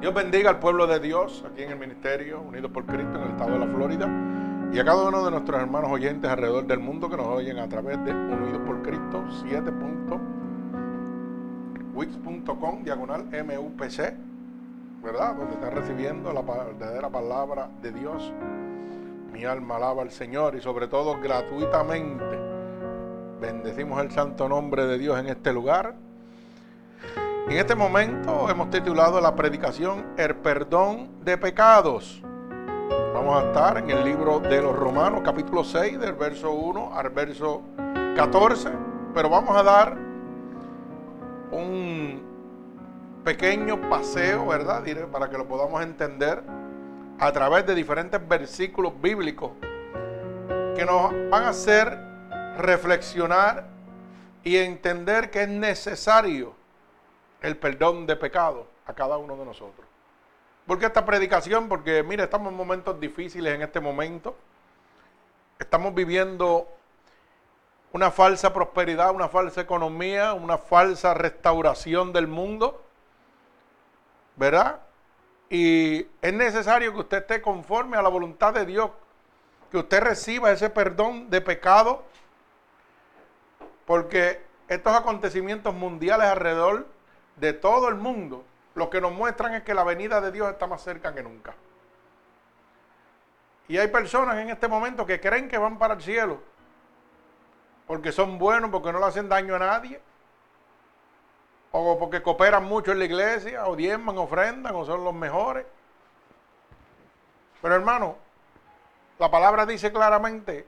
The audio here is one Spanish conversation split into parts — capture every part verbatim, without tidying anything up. Dios bendiga al pueblo de Dios aquí en el ministerio Unidos por Cristo en el estado de la Florida y a cada uno de nuestros hermanos oyentes alrededor del mundo que nos oyen a través de Unidos por Cristo siete punto wix punto com diagonal M U P C, ¿verdad? Donde están recibiendo la verdadera palabra de Dios. Mi alma alaba al Señor y sobre todo gratuitamente bendecimos el santo nombre de Dios en este lugar. En este momento hemos titulado la predicación El perdón de pecados. Vamos a estar en el libro de los Romanos, capítulo seis, del verso uno al verso catorce, pero vamos a dar un pequeño paseo, ¿verdad? Diré, para que lo podamos entender a través de diferentes versículos bíblicos que nos van a hacer reflexionar y entender que es necesario el perdón de pecado a cada uno de nosotros. ¿Por qué esta predicación? Porque, mire, estamos en momentos difíciles en este momento. Estamos viviendo una falsa prosperidad, una falsa economía, una falsa restauración del mundo, ¿verdad? Y es necesario que usted esté conforme a la voluntad de Dios, que usted reciba ese perdón de pecado, porque estos acontecimientos mundiales alrededor de todo el mundo, lo que nos muestran es que la venida de Dios está más cerca que nunca. Y hay personas en este momento que creen que van para el cielo, porque son buenos, porque no le hacen daño a nadie, o porque cooperan mucho en la iglesia, o diezman, ofrendan, o son los mejores. Pero hermano, la palabra dice claramente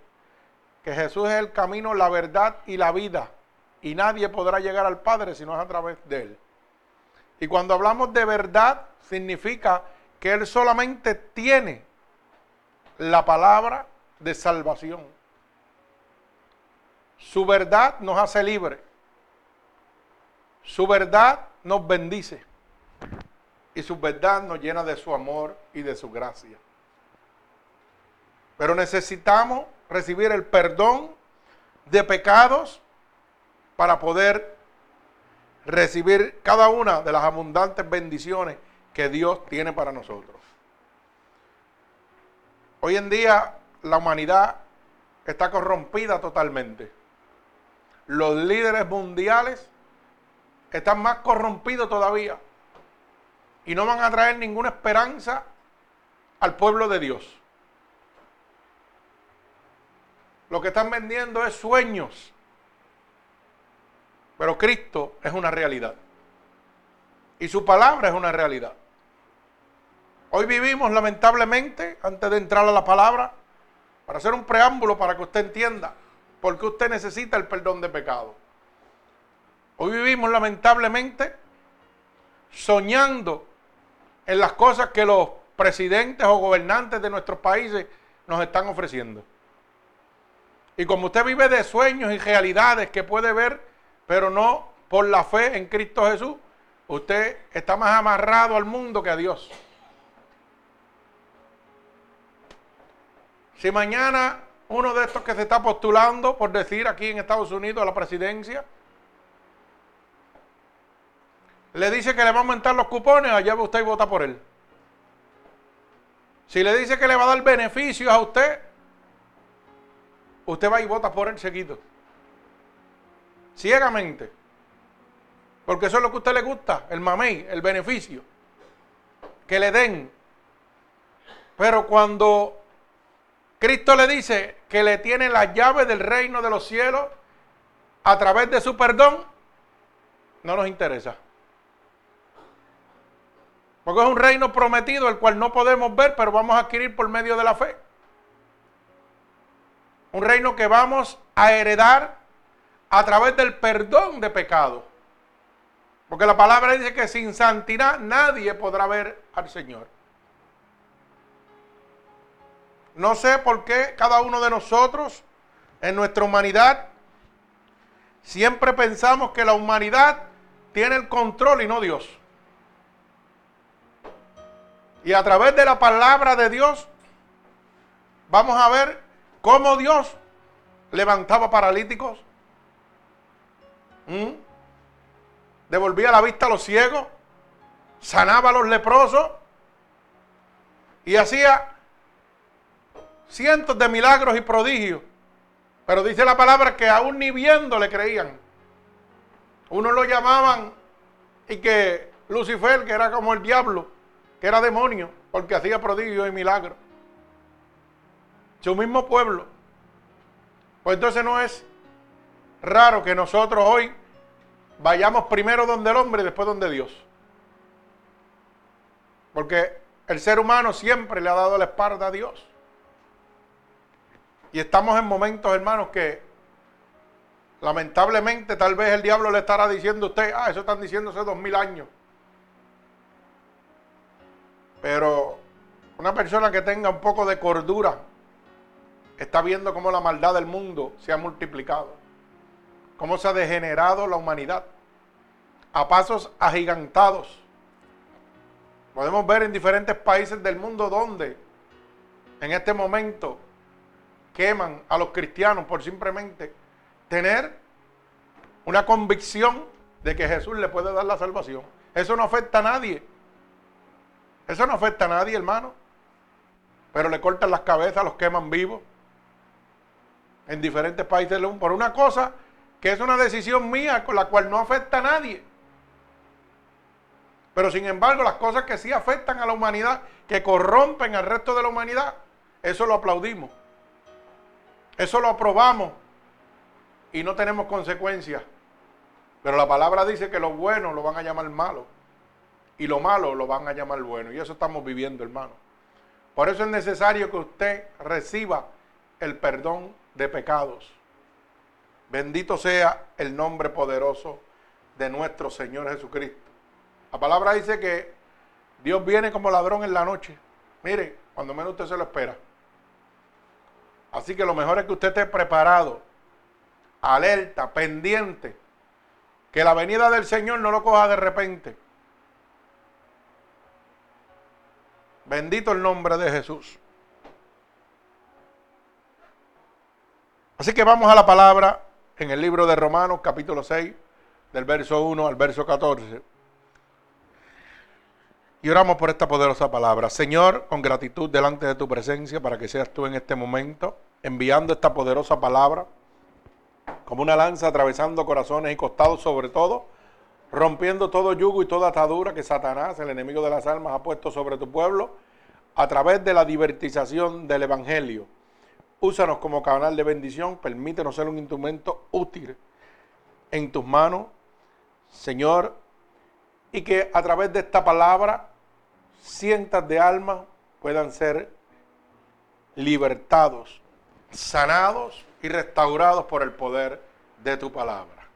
que Jesús es el camino, la verdad y la vida, y nadie podrá llegar al Padre si no es a través de Él. Y cuando hablamos de verdad, significa que Él solamente tiene la palabra de salvación. Su verdad nos hace libres. Su verdad nos bendice y su verdad nos llena de su amor y de su gracia. Pero necesitamos recibir el perdón de pecados para poder recibir cada una de las abundantes bendiciones que Dios tiene para nosotros. Hoy en día la humanidad está corrompida totalmente. Los líderes mundiales están más corrompidos todavía y no van a traer ninguna esperanza al pueblo de Dios. Lo que están vendiendo es sueños, pero Cristo es una realidad y su palabra es una realidad. Hoy vivimos, lamentablemente, antes de entrar a la palabra, para hacer un preámbulo para que usted entienda por qué usted necesita el perdón de pecado. Hoy vivimos lamentablemente soñando en las cosas que los presidentes o gobernantes de nuestros países nos están ofreciendo. Y como usted vive de sueños y realidades que puede ver, pero no por la fe en Cristo Jesús, usted está más amarrado al mundo que a Dios. Si mañana uno de estos que se está postulando, por decir aquí en Estados Unidos, a la presidencia, le dice que le va a aumentar los cupones, allá va usted y vota por él. Si le dice que le va a dar beneficios a usted, usted va y vota por él seguido. Ciegamente. Porque eso es lo que a usted le gusta, el mamey, el beneficio que le den. Pero cuando Cristo le dice que le tiene las llaves del reino de los cielos a través de su perdón, no nos interesa. Porque es un reino prometido, el cual no podemos ver, pero vamos a adquirir por medio de la fe. Un reino que vamos a heredar a través del perdón de pecado. Porque la palabra dice que sin santidad nadie podrá ver al Señor. No sé por qué cada uno de nosotros, en nuestra humanidad, siempre pensamos que la humanidad tiene el control y no Dios. Y a través de la palabra de Dios vamos a ver cómo Dios levantaba paralíticos, ¿Mm? devolvía la vista a los ciegos, sanaba a los leprosos y hacía cientos de milagros y prodigios. Pero dice la palabra que aún ni viendo le creían. Uno lo llamaban y que Lucifer, que era como el diablo, que era demonio, porque hacía prodigios y milagros. Su mismo pueblo. Pues entonces no es raro que nosotros hoy vayamos primero donde el hombre y después donde Dios. Porque el ser humano siempre le ha dado la espalda a Dios. Y estamos en momentos, hermanos, que lamentablemente tal vez el diablo le estará diciendo a usted, ah, eso están diciendo hace dos mil años. Pero una persona que tenga un poco de cordura está viendo cómo la maldad del mundo se ha multiplicado, cómo se ha degenerado la humanidad a pasos agigantados. Podemos ver en diferentes países del mundo donde en este momento queman a los cristianos por simplemente tener una convicción de que Jesús le puede dar la salvación. Eso no afecta a nadie. Eso no afecta a nadie, hermano. Pero le cortan las cabezas, los queman vivos. En diferentes países del mundo. Por una cosa que es una decisión mía con la cual no afecta a nadie. Pero sin embargo, las cosas que sí afectan a la humanidad, que corrompen al resto de la humanidad, eso lo aplaudimos. Eso lo aprobamos y no tenemos consecuencias. Pero la palabra dice que lo bueno lo van a llamar malo y lo malo lo van a llamar bueno. Y eso estamos viviendo, hermano. Por eso es necesario que usted reciba el perdón de pecados. Bendito sea el nombre poderoso de nuestro Señor Jesucristo. La palabra dice que Dios viene como ladrón en la noche. Mire, cuando menos usted se lo espera. Así que lo mejor es que usted esté preparado, alerta, pendiente, que la venida del Señor no lo coja de repente. Bendito el nombre de Jesús. Así que vamos a la palabra en el libro de Romanos, capítulo seis, del verso uno al verso catorce. Y oramos por esta poderosa palabra. Señor, con gratitud delante de tu presencia, para que seas tú en este momento, enviando esta poderosa palabra, como una lanza atravesando corazones y costados sobre todo, rompiendo todo yugo y toda atadura que Satanás, el enemigo de las almas, ha puesto sobre tu pueblo, a través de la divertización del Evangelio. Úsanos como canal de bendición, permítenos ser un instrumento útil en tus manos, Señor, y que a través de esta palabra cientos de almas puedan ser libertados, sanados y restaurados por el poder de tu palabra.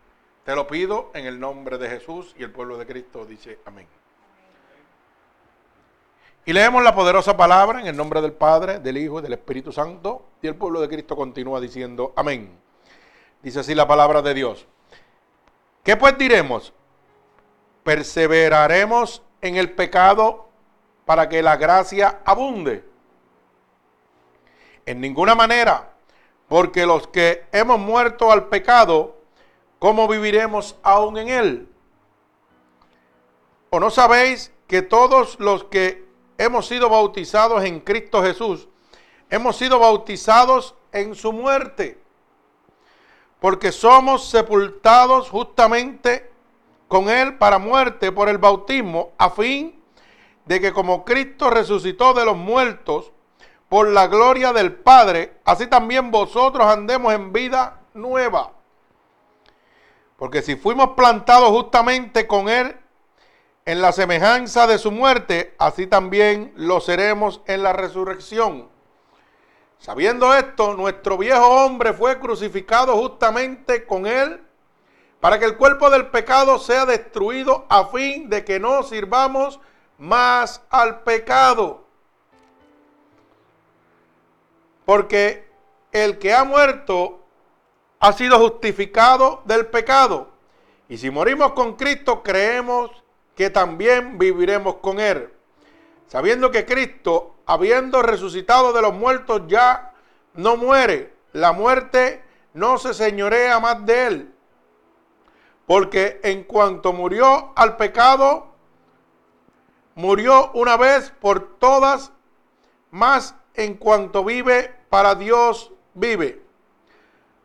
Te lo pido en el nombre de Jesús y el pueblo de Cristo dice amén. Y leemos la poderosa palabra en el nombre del Padre, del Hijo y del Espíritu Santo, y el pueblo de Cristo continúa diciendo amén. Dice así la palabra de Dios. ¿Qué pues diremos? ¿Perseveraremos en el pecado para que la gracia abunde? En ninguna manera, porque los que hemos muerto al pecado, ¿cómo viviremos aún en él? ¿O no sabéis que todos los que hemos sido bautizados en Cristo Jesús, hemos sido bautizados en su muerte? Porque somos sepultados justamente con él para muerte por el bautismo, a fin de que como Cristo resucitó de los muertos por la gloria del Padre, así también vosotros andemos en vida nueva. Porque si fuimos plantados justamente con él en la semejanza de su muerte, así también lo seremos en la resurrección. Sabiendo esto, nuestro viejo hombre fue crucificado justamente con él, para que el cuerpo del pecado sea destruido, a fin de que no sirvamos más al pecado. Porque el que ha muerto ha sido justificado del pecado. Y si morimos con Cristo, creemos que también viviremos con él. Sabiendo que Cristo, habiendo resucitado de los muertos, ya no muere. La muerte no se señorea más de él. Porque en cuanto murió al pecado, murió una vez por todas, mas en cuanto vive, para Dios vive.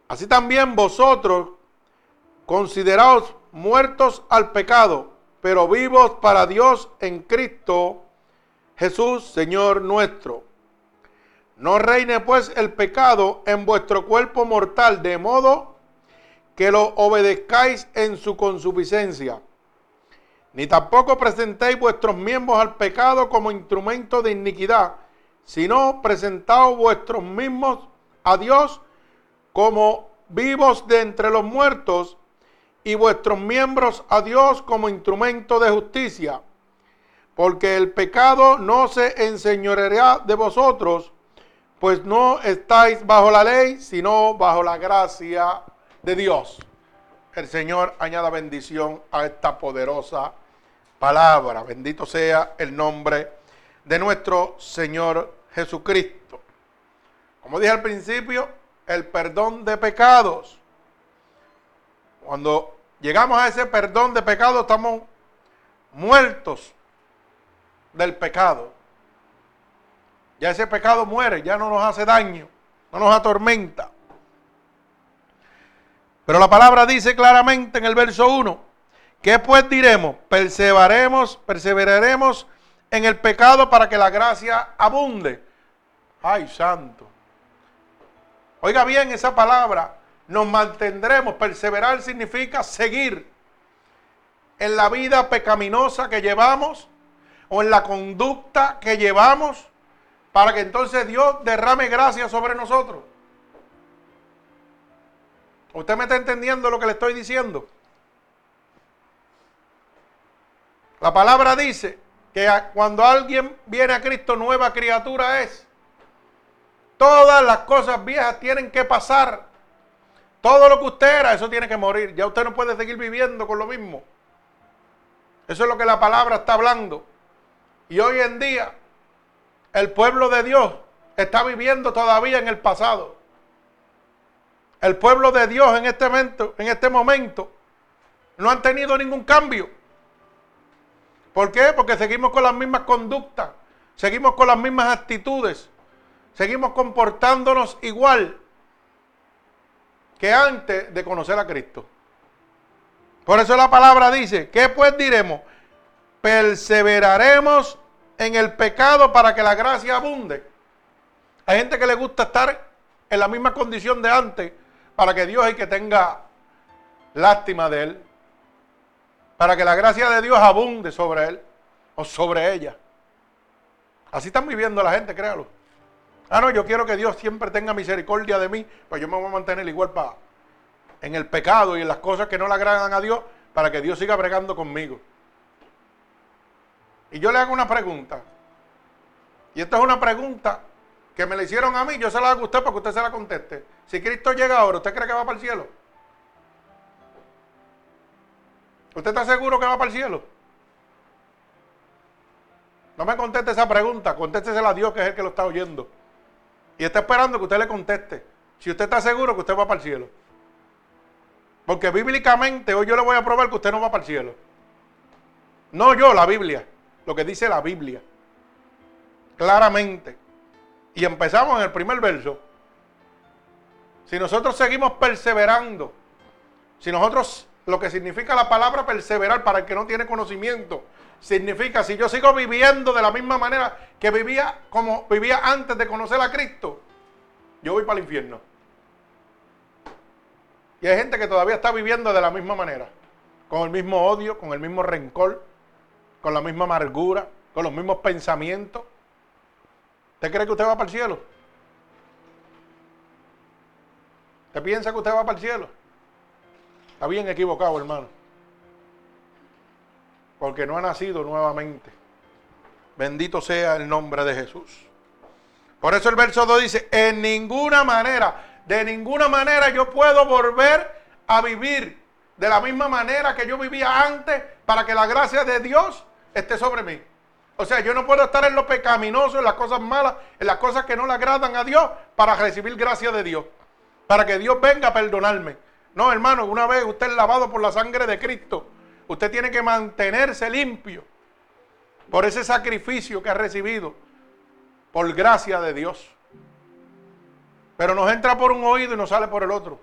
Así también vosotros consideraos muertos al pecado, pero vivos para Dios en Cristo Jesús, Señor nuestro. No reine pues el pecado en vuestro cuerpo mortal, de modo que lo obedezcáis en su concupiscencia. Ni tampoco presentéis vuestros miembros al pecado como instrumento de iniquidad, sino presentaos vuestros mismos a Dios como vivos de entre los muertos, y vuestros miembros a Dios como instrumento de justicia. Porque el pecado no se enseñoreará de vosotros, pues no estáis bajo la ley, sino bajo la gracia de Dios. El Señor añada bendición a esta poderosa palabra. Bendito sea el nombre de nuestro Señor Jesucristo. Como dije al principio, el perdón de pecados. Cuando llegamos a ese perdón de pecados, estamos muertos del pecado. Ya ese pecado muere, ya no nos hace daño, no nos atormenta. Pero la palabra dice claramente en el verso uno, ¿qué pues diremos? Perseveraremos, perseveraremos en el pecado para que la gracia abunde. ¡Ay, santo! Oiga bien esa palabra, nos mantendremos. Perseverar significa seguir en la vida pecaminosa que llevamos o en la conducta que llevamos, para que entonces Dios derrame gracia sobre nosotros. ¿Usted me está entendiendo lo que le estoy diciendo? La palabra dice que cuando alguien viene a Cristo, nueva criatura es. Todas las cosas viejas tienen que pasar. Todo lo que usted era, eso tiene que morir. Ya usted no puede seguir viviendo con lo mismo. Eso es lo que la palabra está hablando. Y hoy en día, el pueblo de Dios está viviendo todavía en el pasado. El pueblo de Dios en este momento, en este momento no han tenido ningún cambio. ¿Por qué? Porque seguimos con las mismas conductas, seguimos con las mismas actitudes, seguimos comportándonos igual que antes de conocer a Cristo. Por eso la palabra dice, ¿qué pues diremos? Perseveraremos en el pecado para que la gracia abunde. Hay gente que le gusta estar en la misma condición de antes para que Dios y que tenga lástima de él, para que la gracia de Dios abunde sobre él o sobre ella. Así están viviendo la gente, créalo. Ah, no, yo quiero que Dios siempre tenga misericordia de mí, pues yo me voy a mantener igual para, en el pecado y en las cosas que no le agradan a Dios, para que Dios siga bregando conmigo. Y yo le hago una pregunta. Y esta es una pregunta que me la hicieron a mí. Yo se la hago a usted para que usted se la conteste. Si Cristo llega ahora, ¿usted cree que va para el cielo? ¿Usted está seguro que va para el cielo? No me conteste esa pregunta. Contéstesela a Dios, que es el que lo está oyendo. Y está esperando que usted le conteste. Si usted está seguro que usted va para el cielo. Porque bíblicamente hoy yo le voy a probar que usted no va para el cielo. No yo, la Biblia. Lo que dice la Biblia, claramente. Y empezamos en el primer verso. Si nosotros seguimos perseverando, si nosotros, lo que significa la palabra perseverar, para el que no tiene conocimiento, significa, si yo sigo viviendo de la misma manera que vivía, como vivía antes de conocer a Cristo, yo voy para el infierno. Y hay gente que todavía está viviendo de la misma manera, con el mismo odio, con el mismo rencor, con la misma amargura, con los mismos pensamientos. ¿Usted cree que usted va para el cielo? ¿Usted piensa que usted va para el cielo? Está bien equivocado, hermano. Porque no ha nacido nuevamente. Bendito sea el nombre de Jesús. Por eso el verso dos dice, en ninguna manera, de ninguna manera yo puedo volver a vivir de la misma manera que yo vivía antes, para que la gracia de Dios esté sobre mí. O sea, yo no puedo estar en lo pecaminoso, en las cosas malas, en las cosas que no le agradan a Dios, para recibir gracia de Dios, para que Dios venga a perdonarme. No, hermano, una vez usted es lavado por la sangre de Cristo, usted tiene que mantenerse limpio. por ese sacrificio que has recibido, por gracia de Dios. Pero nos entra por un oído y nos sale por el otro.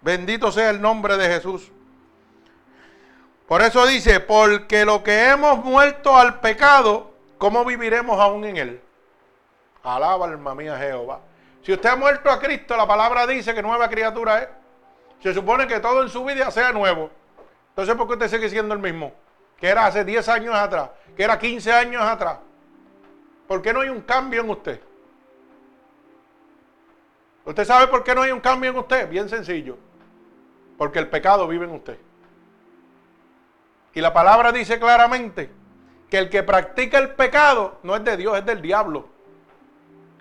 Bendito sea el nombre de Jesús. Por eso dice, porque lo que hemos muerto al pecado, ¿cómo viviremos aún en él? Alaba, alma mía, Jehová. Si usted ha muerto a Cristo, la palabra dice que nueva criatura es. Se supone que todo en su vida sea nuevo. Entonces, ¿por qué usted sigue siendo el mismo? Que era hace diez años atrás, que era quince años atrás. ¿Por qué no hay un cambio en usted? ¿Usted sabe por qué no hay un cambio en usted? Bien sencillo. Porque el pecado vive en usted. Y la palabra dice claramente que el que practica el pecado no es de Dios, es del diablo.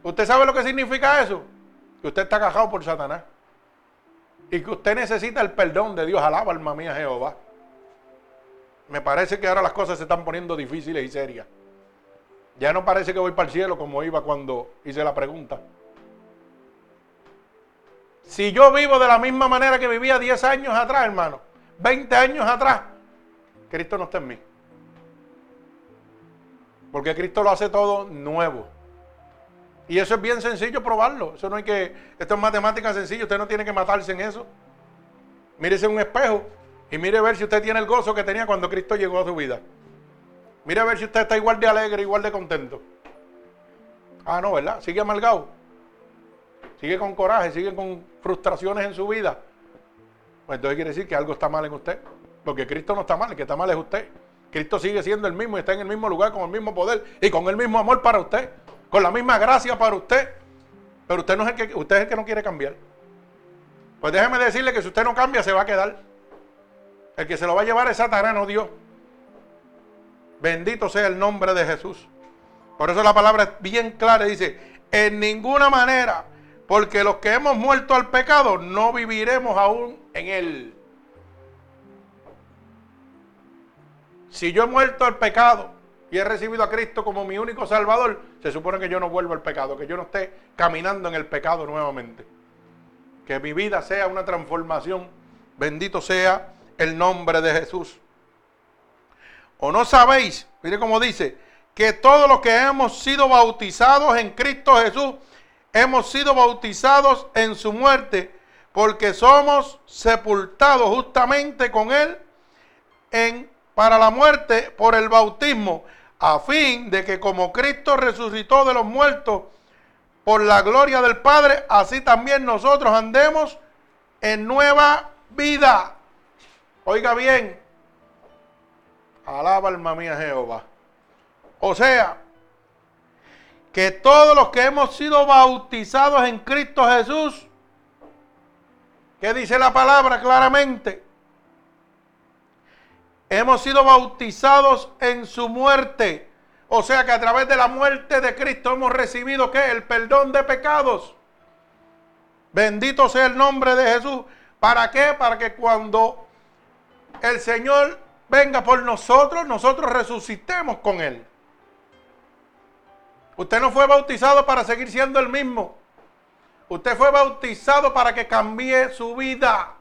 ¿Usted sabe lo que significa eso? Que usted está cajado por Satanás. Y que usted necesita el perdón de Dios. Alaba, alma mía, Jehová. Me parece que ahora las cosas se están poniendo difíciles y serias. Ya no parece que voy para el cielo como iba cuando hice la pregunta. Si yo vivo de la misma manera que vivía diez años atrás, hermano, veinte años atrás, Cristo no está en mí. Porque Cristo lo hace todo nuevo. Y eso es bien sencillo probarlo. Eso no hay que, esto es matemática sencilla, usted no tiene que matarse en eso. Mírese en un espejo y mire a ver si usted tiene el gozo que tenía cuando Cristo llegó a su vida. Mire a ver si usted está igual de alegre, igual de contento. Ah, no, ¿verdad? Sigue amargado. Sigue con coraje, sigue con frustraciones en su vida. Pues entonces quiere decir que algo está mal en usted. Porque Cristo no está mal, el que está mal es usted. Cristo sigue siendo el mismo y está en el mismo lugar, con el mismo poder y con el mismo amor para usted. Con la misma gracia para usted. Pero usted no es el que, usted es el que no quiere cambiar. Pues déjeme decirle que si usted no cambia, se va a quedar. El que se lo va a llevar es Satanás, no Dios. Bendito sea el nombre de Jesús. Por eso la palabra es bien clara y dice, en ninguna manera, porque los que hemos muerto al pecado, no viviremos aún en él. Si yo he muerto al pecado y he recibido a Cristo como mi único Salvador, se supone que yo no vuelvo al pecado, que yo no esté caminando en el pecado nuevamente. Que mi vida sea una transformación. Bendito sea el nombre de Jesús. ¿O no sabéis? Mire cómo dice, que todos los que hemos sido bautizados en Cristo Jesús, hemos sido bautizados en su muerte, porque somos sepultados justamente con él en, para la muerte por el bautismo, a fin de que como Cristo resucitó de los muertos por la gloria del Padre, así también nosotros andemos en nueva vida. Oiga bien. Alaba, alma mía, Jehová. O sea, que todos los que hemos sido bautizados en Cristo Jesús, que dice la palabra claramente, hemos sido bautizados en su muerte. O sea que a través de la muerte de Cristo hemos recibido, ¿qué? El perdón de pecados. Bendito sea el nombre de Jesús. ¿Para qué? Para que cuando el Señor venga por nosotros, nosotros resucitemos con él. Usted no fue bautizado para seguir siendo el mismo. Usted fue bautizado para que cambie su vida.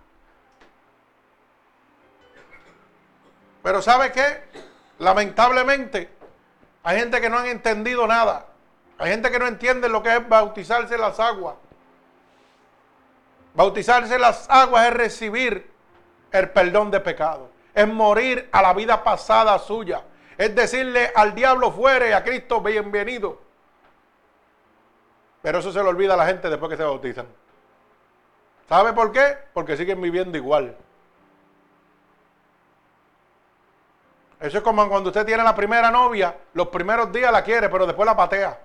Pero ¿sabe qué? Lamentablemente, hay gente que no han entendido nada. Hay gente que no entiende lo que es bautizarse en las aguas. Bautizarse en las aguas es recibir el perdón de pecado. Es morir a la vida pasada suya. Es decirle al diablo fuera y a Cristo bienvenido. Pero eso se lo olvida a la gente después que se bautizan. ¿Sabe por qué? Porque siguen viviendo igual. Eso es como cuando usted tiene la primera novia, los primeros días la quiere, pero después la patea.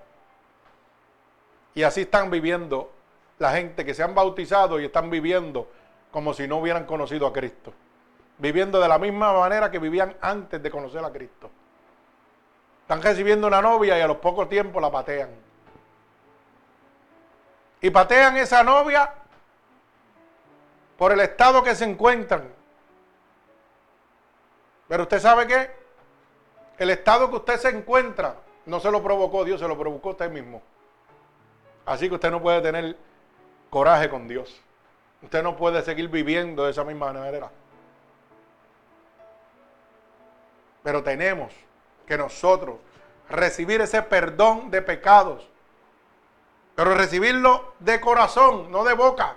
Y así están viviendo la gente que se han bautizado y están viviendo como si no hubieran conocido a Cristo. Viviendo de la misma manera que vivían antes de conocer a Cristo. Están recibiendo una novia y a los pocos tiempos la patean. Y patean esa novia por el estado que se encuentran. Pero usted sabe que el estado que usted se encuentra no se lo provocó Dios, se lo provocó usted mismo. Así que usted no puede tener coraje con Dios. Usted no puede seguir viviendo de esa misma manera. Pero tenemos que nosotros, recibir ese perdón de pecados, pero recibirlo de corazón, no de boca,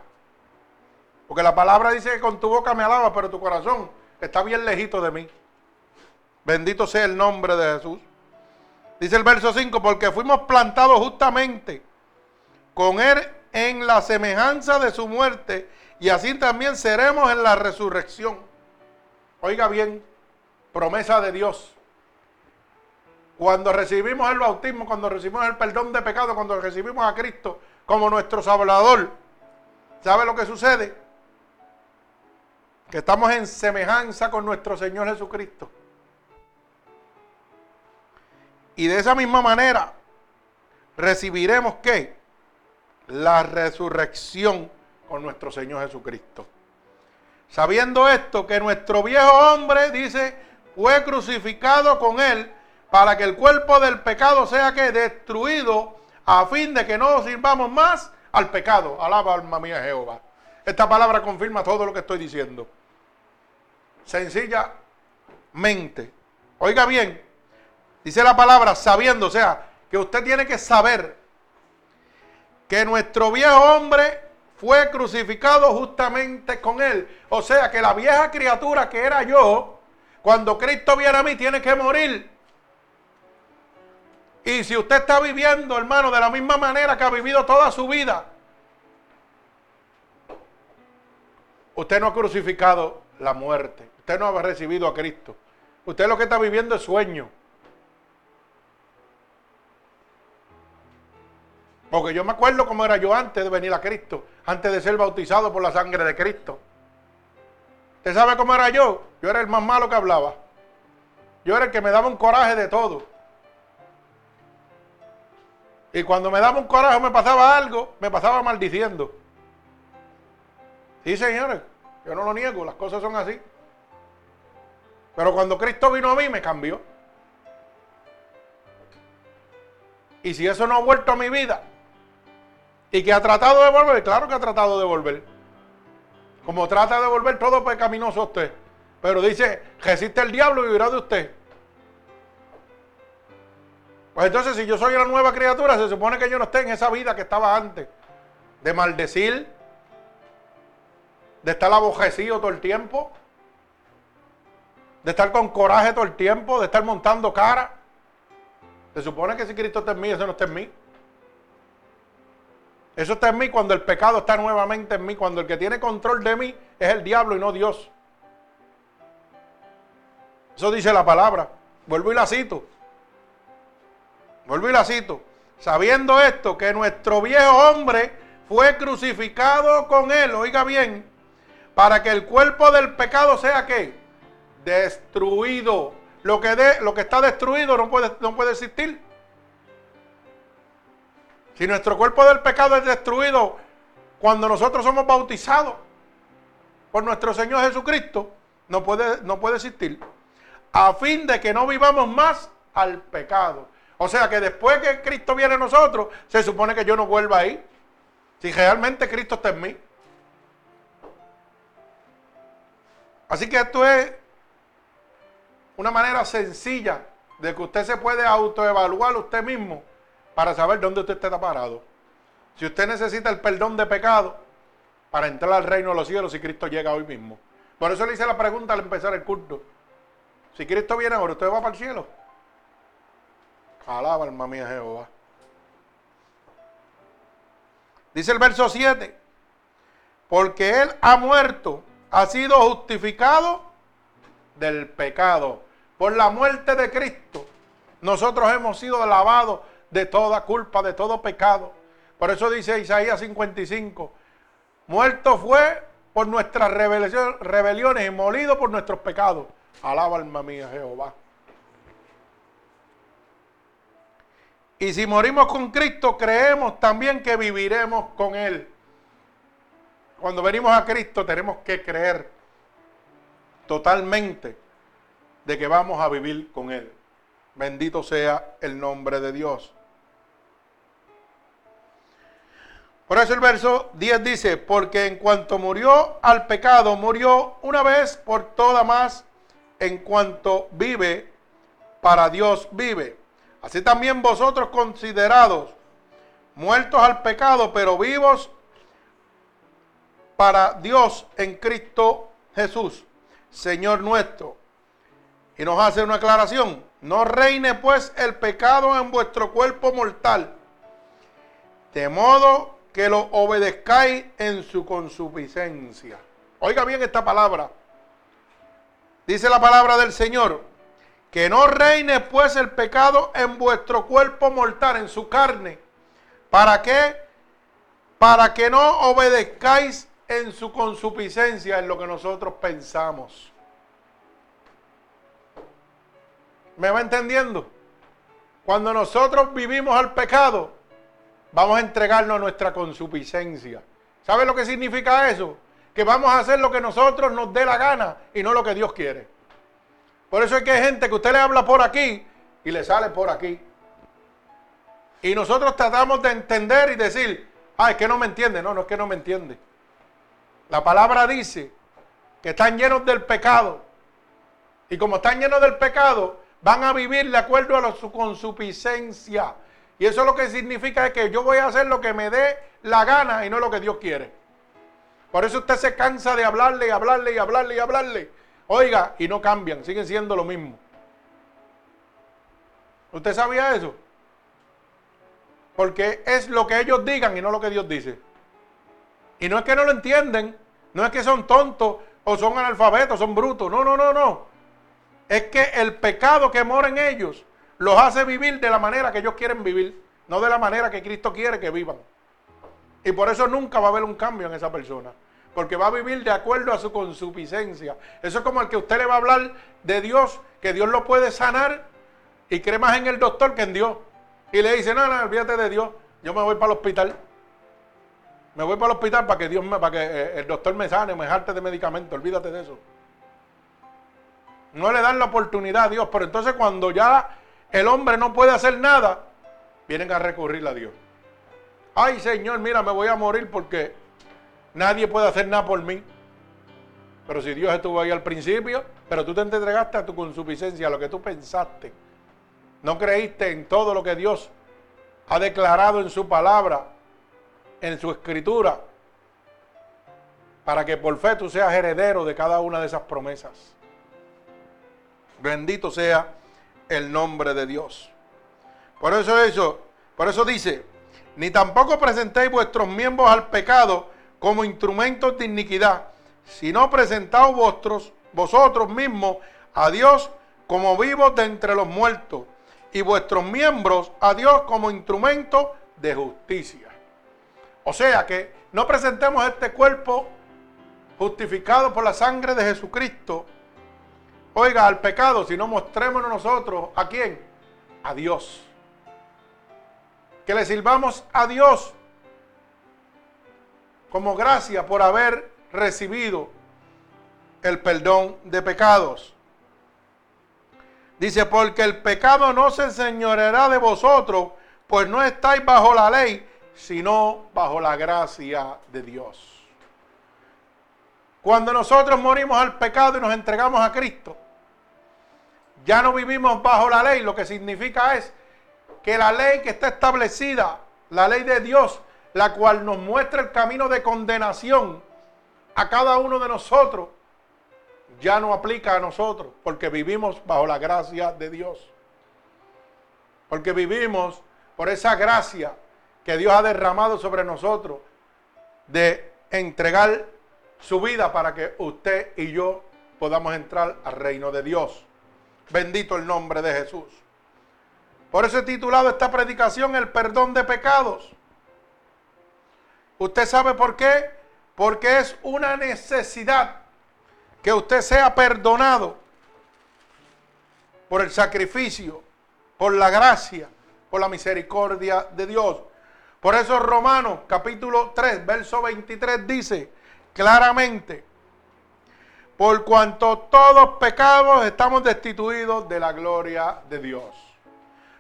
porque la palabra dice que con tu boca me alabas, pero tu corazón está bien lejito de mí. Bendito sea el nombre de Jesús. Dice el verso cinco, porque fuimos plantados justamente con Él en la semejanza de su muerte, y así también seremos en la resurrección. Oiga bien, promesa de Dios. Cuando recibimos el bautismo, cuando recibimos el perdón de pecado, cuando recibimos a Cristo como nuestro Salvador, ¿sabe lo que sucede? Que estamos en semejanza con nuestro Señor Jesucristo. Y de esa misma manera recibiremos ¿qué? La resurrección con nuestro Señor Jesucristo. Sabiendo esto, que nuestro viejo hombre, dice, fue crucificado con Él para que el cuerpo del pecado sea ¿qué? Destruido, a fin de que no sirvamos más al pecado. Alaba, alma mía, Jehová. Esta palabra confirma todo lo que estoy diciendo. Sencillamente. Oiga bien. Dice la palabra sabiendo, o sea, que usted tiene que saber que nuestro viejo hombre fue crucificado justamente con Él. O sea, que la vieja criatura que era yo, cuando Cristo viene a mí, tiene que morir. Y si usted está viviendo, hermano, de la misma manera que ha vivido toda su vida, usted no ha crucificado la muerte. Usted no ha recibido a Cristo. Usted lo que está viviendo es sueño. Porque yo me acuerdo cómo era yo antes de venir a Cristo, antes de ser bautizado por la sangre de Cristo. ¿Usted sabe cómo era yo? Yo era el más malo que hablaba. Yo era el que me daba un coraje de todo. Y cuando me daba un coraje me pasaba algo, me pasaba maldiciendo. Sí, señores, yo no lo niego, las cosas son así. Pero cuando Cristo vino a mí, me cambió. Y si eso no ha vuelto a mi vida, y que ha tratado de volver, claro que ha tratado de volver. Como trata de volver todo pecaminoso usted. Pero dice, resiste el diablo y vivirá de usted. Pues entonces, si yo soy una nueva criatura, se supone que yo no esté en esa vida que estaba antes. De maldecir, de estar abojecido todo el tiempo, de estar con coraje todo el tiempo, de estar montando cara. Se supone que si Cristo está en mí, eso no está en mí. Eso está en mí cuando el pecado está nuevamente en mí, cuando el que tiene control de mí es el diablo y no Dios. Eso dice la palabra. Vuelvo y la cito. Vuelvo y la cito. Sabiendo esto, que nuestro viejo hombre fue crucificado con Él, oiga bien, para que el cuerpo del pecado sea ¿qué? Destruido. Lo que, de, lo que está destruido no puede, no puede existir. Si nuestro cuerpo del pecado es destruido cuando nosotros somos bautizados por nuestro Señor Jesucristo, no puede, no puede existir. A fin de que no vivamos más al pecado. O sea que después que Cristo viene a nosotros, se supone que yo no vuelva ahí. Si realmente Cristo está en mí. Así que esto es una manera sencilla de que usted se puede autoevaluar usted mismo para saber dónde usted está parado. Si usted necesita el perdón de pecado para entrar al reino de los cielos, si Cristo llega hoy mismo. Por eso le hice la pregunta al empezar el culto. Si Cristo viene ahora, ¿usted va para el cielo? Alaba, alma mía, Jehová. Dice el verso siete. Porque Él ha muerto, ha sido justificado del pecado. Por la muerte de Cristo, nosotros hemos sido lavados de toda culpa, de todo pecado. Por eso dice Isaías cincuenta y cinco, muerto fue por nuestras rebeliones y molido por nuestros pecados. Alaba, alma mía, Jehová. Y si morimos con Cristo, creemos también que viviremos con Él. Cuando venimos a Cristo, tenemos que creer totalmente de que vamos a vivir con Él. Bendito sea el nombre de Dios. Por eso el verso diez dice, porque en cuanto murió al pecado, murió una vez por todas más, en cuanto vive para Dios vive. Así también vosotros considerados muertos al pecado, pero vivos para Dios en Cristo Jesús, Señor nuestro. Y nos hace una aclaración: no reine pues el pecado en vuestro cuerpo mortal, de modo que lo obedezcáis en su consuficiencia. Oiga bien esta palabra. Dice la palabra del Señor: que no reine pues el pecado en vuestro cuerpo mortal, en su carne. ¿Para qué? Para que no obedezcáis en su consuficiencia, en lo que nosotros pensamos. ¿Me va entendiendo? Cuando nosotros vivimos al pecado, vamos a entregarnos a nuestra consuficiencia. ¿Sabe lo que significa eso? Que vamos a hacer lo que nosotros nos dé la gana y no lo que Dios quiere. Por eso es que hay gente que usted le habla por aquí y le sale por aquí. Y nosotros tratamos de entender y decir: ah, es que no me entiende. No, no es que no me entiende. La palabra dice que están llenos del pecado. Y como están llenos del pecado, van a vivir de acuerdo a su consuficiencia. Y eso lo que significa es que yo voy a hacer lo que me dé la gana y no lo que Dios quiere. Por eso usted se cansa de hablarle y hablarle y hablarle y hablarle. Oiga, y no cambian, siguen siendo lo mismo. ¿Usted sabía eso? Porque es lo que ellos digan y no lo que Dios dice. Y no es que no lo entienden, no es que son tontos o son analfabetos, son brutos. No, no, no, no. Es que el pecado que mora en ellos los hace vivir de la manera que ellos quieren vivir, no de la manera que Cristo quiere que vivan. Y por eso nunca va a haber un cambio en esa persona, porque va a vivir de acuerdo a su consuficiencia. Eso es como el que usted le va a hablar de Dios, que Dios lo puede sanar, y cree más en el doctor que en Dios. Y le dice: no, no, olvídate de Dios, yo me voy para el hospital. Me voy para el hospital para que Dios me, para que el doctor me sane, me jarte de medicamento, olvídate de eso. No le dan la oportunidad a Dios, pero entonces cuando ya el hombre no puede hacer nada, vienen a recurrir a Dios. Ay, Señor, mira, me voy a morir porque nadie puede hacer nada por mí. Pero si Dios estuvo ahí al principio, pero tú te entregaste a tu consuficiencia, a lo que tú pensaste. No creíste en todo lo que Dios ha declarado en su palabra, en su escritura, para que por fe tú seas heredero de cada una de esas promesas. Bendito sea el nombre de Dios. Por eso, eso, por eso dice: ni tampoco presentéis vuestros miembros al pecado como instrumentos de iniquidad, sino presentaos vosotros, vosotros mismos a Dios como vivos de entre los muertos, y vuestros miembros a Dios como instrumentos de justicia. O sea que no presentemos este cuerpo justificado por la sangre de Jesucristo, oiga, al pecado, sino mostrémonos nosotros ¿a quién? A Dios. Que le sirvamos a Dios como gracia por haber recibido el perdón de pecados. Dice: porque el pecado no se enseñoreará de vosotros, pues no estáis bajo la ley, sino bajo la gracia de Dios. Cuando nosotros morimos al pecado y nos entregamos a Cristo, ya no vivimos bajo la ley. Lo que significa es que la ley que está establecida, la ley de Dios, la cual nos muestra el camino de condenación a cada uno de nosotros, ya no aplica a nosotros, porque vivimos bajo la gracia de Dios. Porque vivimos por esa gracia que Dios ha derramado sobre nosotros, de entregar su vida para que usted y yo podamos entrar al reino de Dios. Bendito el nombre de Jesús. Por eso he titulado esta predicación: el perdón de pecados. ¿Usted sabe por qué? Porque es una necesidad que usted sea perdonado por el sacrificio, por la gracia, por la misericordia de Dios. Por eso Romanos capítulo tres, verso veintitrés dice claramente: por cuanto todos pecamos, estamos destituidos de la gloria de Dios.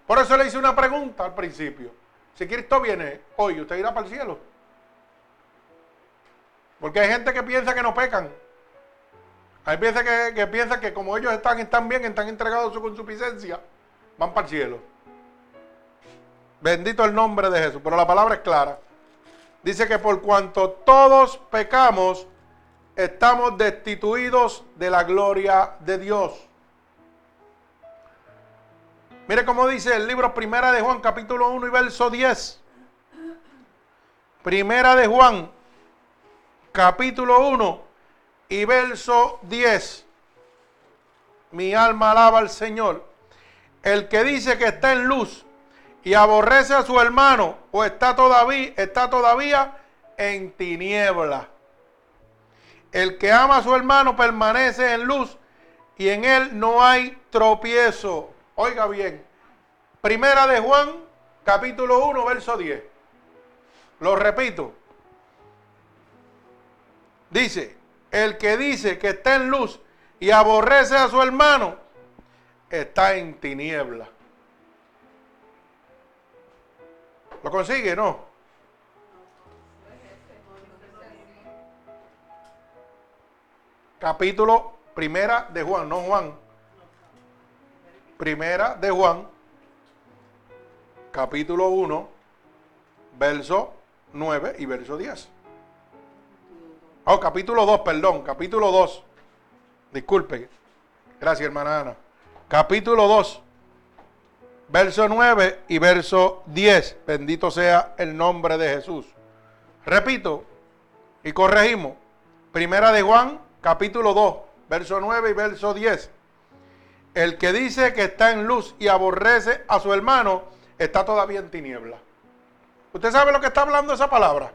Por eso le hice una pregunta al principio: si Cristo viene hoy, ¿usted irá para el cielo? Porque hay gente que piensa que no pecan. Hay gente que, que piensa que como ellos están, están bien, están entregados a su consuficiencia. van para el cielo. Bendito el nombre de Jesús. Pero la palabra es clara. Dice que por cuanto todos pecamos, estamos destituidos de la gloria de Dios. Mire cómo dice el libro Primera de Juan, capítulo uno y verso diez. Primera de Juan, capítulo uno y verso diez. Mi alma alaba al Señor. El que dice que está en luz y aborrece a su hermano, o está todavía, está todavía en tiniebla. El que ama a su hermano permanece en luz y en él no hay tropiezo. Oiga bien, Primera de Juan, capítulo uno, verso diez. Lo repito. Dice, el que dice que está en luz y aborrece a su hermano, está en tiniebla. ¿Lo consigue? No. Capítulo Primera de Juan, no Juan. Primera de Juan, capítulo uno, verso nueve y verso diez. Oh, capítulo dos, perdón, capítulo dos. Disculpe. Gracias, hermana Ana. Capítulo dos, verso nueve y verso diez. Bendito sea el nombre de Jesús. Repito y corregimos. Primera de Juan, capítulo dos, verso nueve y verso diez. El que dice que está en luz y aborrece a su hermano, está todavía en tiniebla. ¿Usted sabe lo que está hablando esa palabra?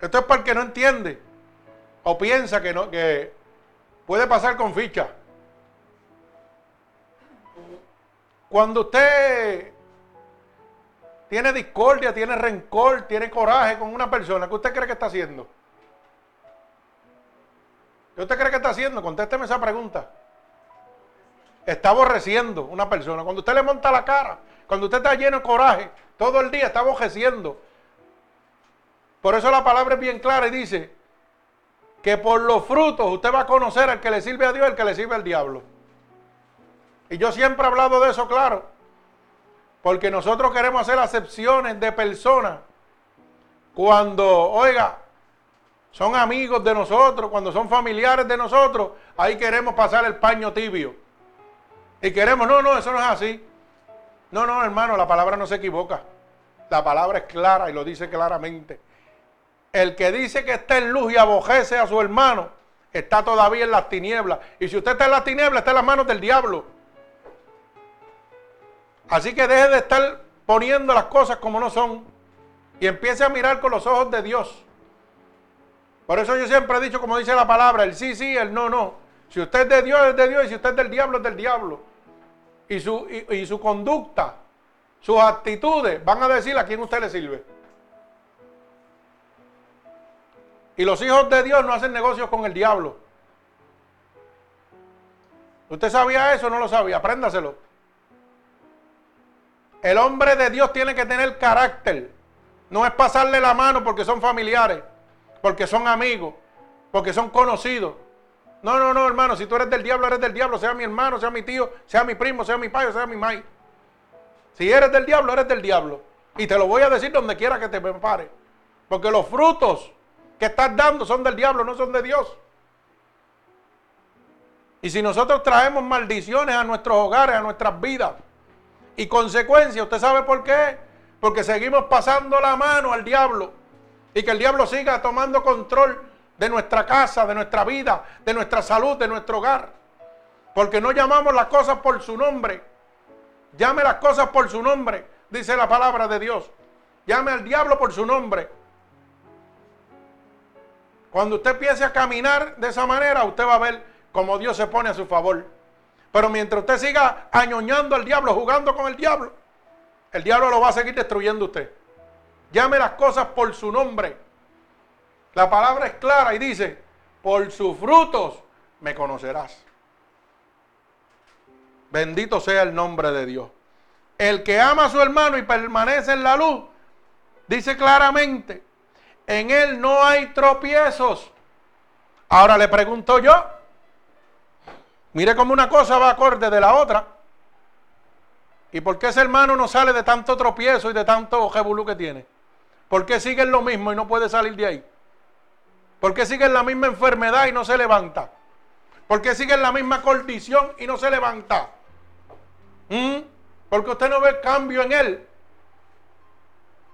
Esto es para el que no entiende o piensa que, no, que puede pasar con ficha. Cuando usted tiene discordia, tiene rencor, tiene coraje con una persona, ¿qué usted cree que está haciendo? ¿Qué usted cree que está haciendo? Contésteme esa pregunta. Está aborreciendo una persona. Cuando usted le monta la cara, cuando usted está lleno de coraje, todo el día está aborreciendo. Por eso la palabra es bien clara y dice que por los frutos usted va a conocer al que le sirve a Dios y al que le sirve al diablo. Y yo siempre he hablado de eso, claro, porque nosotros queremos hacer acepciones de personas cuando, oiga, son amigos de nosotros, cuando son familiares de nosotros, ahí queremos pasar el paño tibio. Y queremos, no, no, eso no es así. No, no, hermano, la palabra no se equivoca. La palabra es clara y lo dice claramente. El que dice que está en luz y aborrece a su hermano, está todavía en las tinieblas. Y si usted está en las tinieblas, está en las manos del diablo. Así que deje de estar poniendo las cosas como no son y empiece a mirar con los ojos de Dios. Por eso yo siempre he dicho, como dice la palabra, el sí, sí, el no, no. Si usted es de Dios, es de Dios, y si usted es del diablo, es del diablo. Y su, y, y su conducta, sus actitudes van a decir a quién usted le sirve. Y los hijos de Dios no hacen negocios con el diablo. ¿Usted sabía eso o no lo sabía? Apréndaselo. El hombre de Dios tiene que tener carácter. No es pasarle la mano porque son familiares, porque son amigos, porque son conocidos. No, no, no, hermano, si tú eres del diablo, eres del diablo, sea mi hermano, sea mi tío, sea mi primo, sea mi payo, sea mi mai. Si eres del diablo, eres del diablo. Y te lo voy a decir donde quiera que te prepare. Porque los frutos que estás dando son del diablo, no son de Dios. Y si nosotros traemos maldiciones a nuestros hogares, a nuestras vidas, y consecuencias, ¿usted sabe por qué? Porque seguimos pasando la mano al diablo. Y que el diablo siga tomando control de nuestra casa, de nuestra vida, de nuestra salud, de nuestro hogar. Porque no llamamos las cosas por su nombre. Llame las cosas por su nombre, dice la palabra de Dios. Llame al diablo por su nombre. Cuando usted empiece a caminar de esa manera, usted va a ver cómo Dios se pone a su favor. Pero mientras usted siga añoñando al diablo, jugando con el diablo, el diablo lo va a seguir destruyendo usted. Llame las cosas por su nombre. La palabra es clara y dice, por sus frutos me conocerás. Bendito sea el nombre de Dios. El que ama a su hermano y permanece en la luz, dice claramente, en él no hay tropiezos. Ahora le pregunto yo, mire cómo una cosa va acorde de la otra. ¿Y por qué ese hermano no sale de tanto tropiezo y de tanto jebulú que tiene? ¿Por qué sigue en lo mismo y no puede salir de ahí? ¿Por qué sigue en la misma enfermedad y no se levanta? ¿Por qué sigue en la misma condición y no se levanta? ¿Mm? Porque usted no ve cambio en él.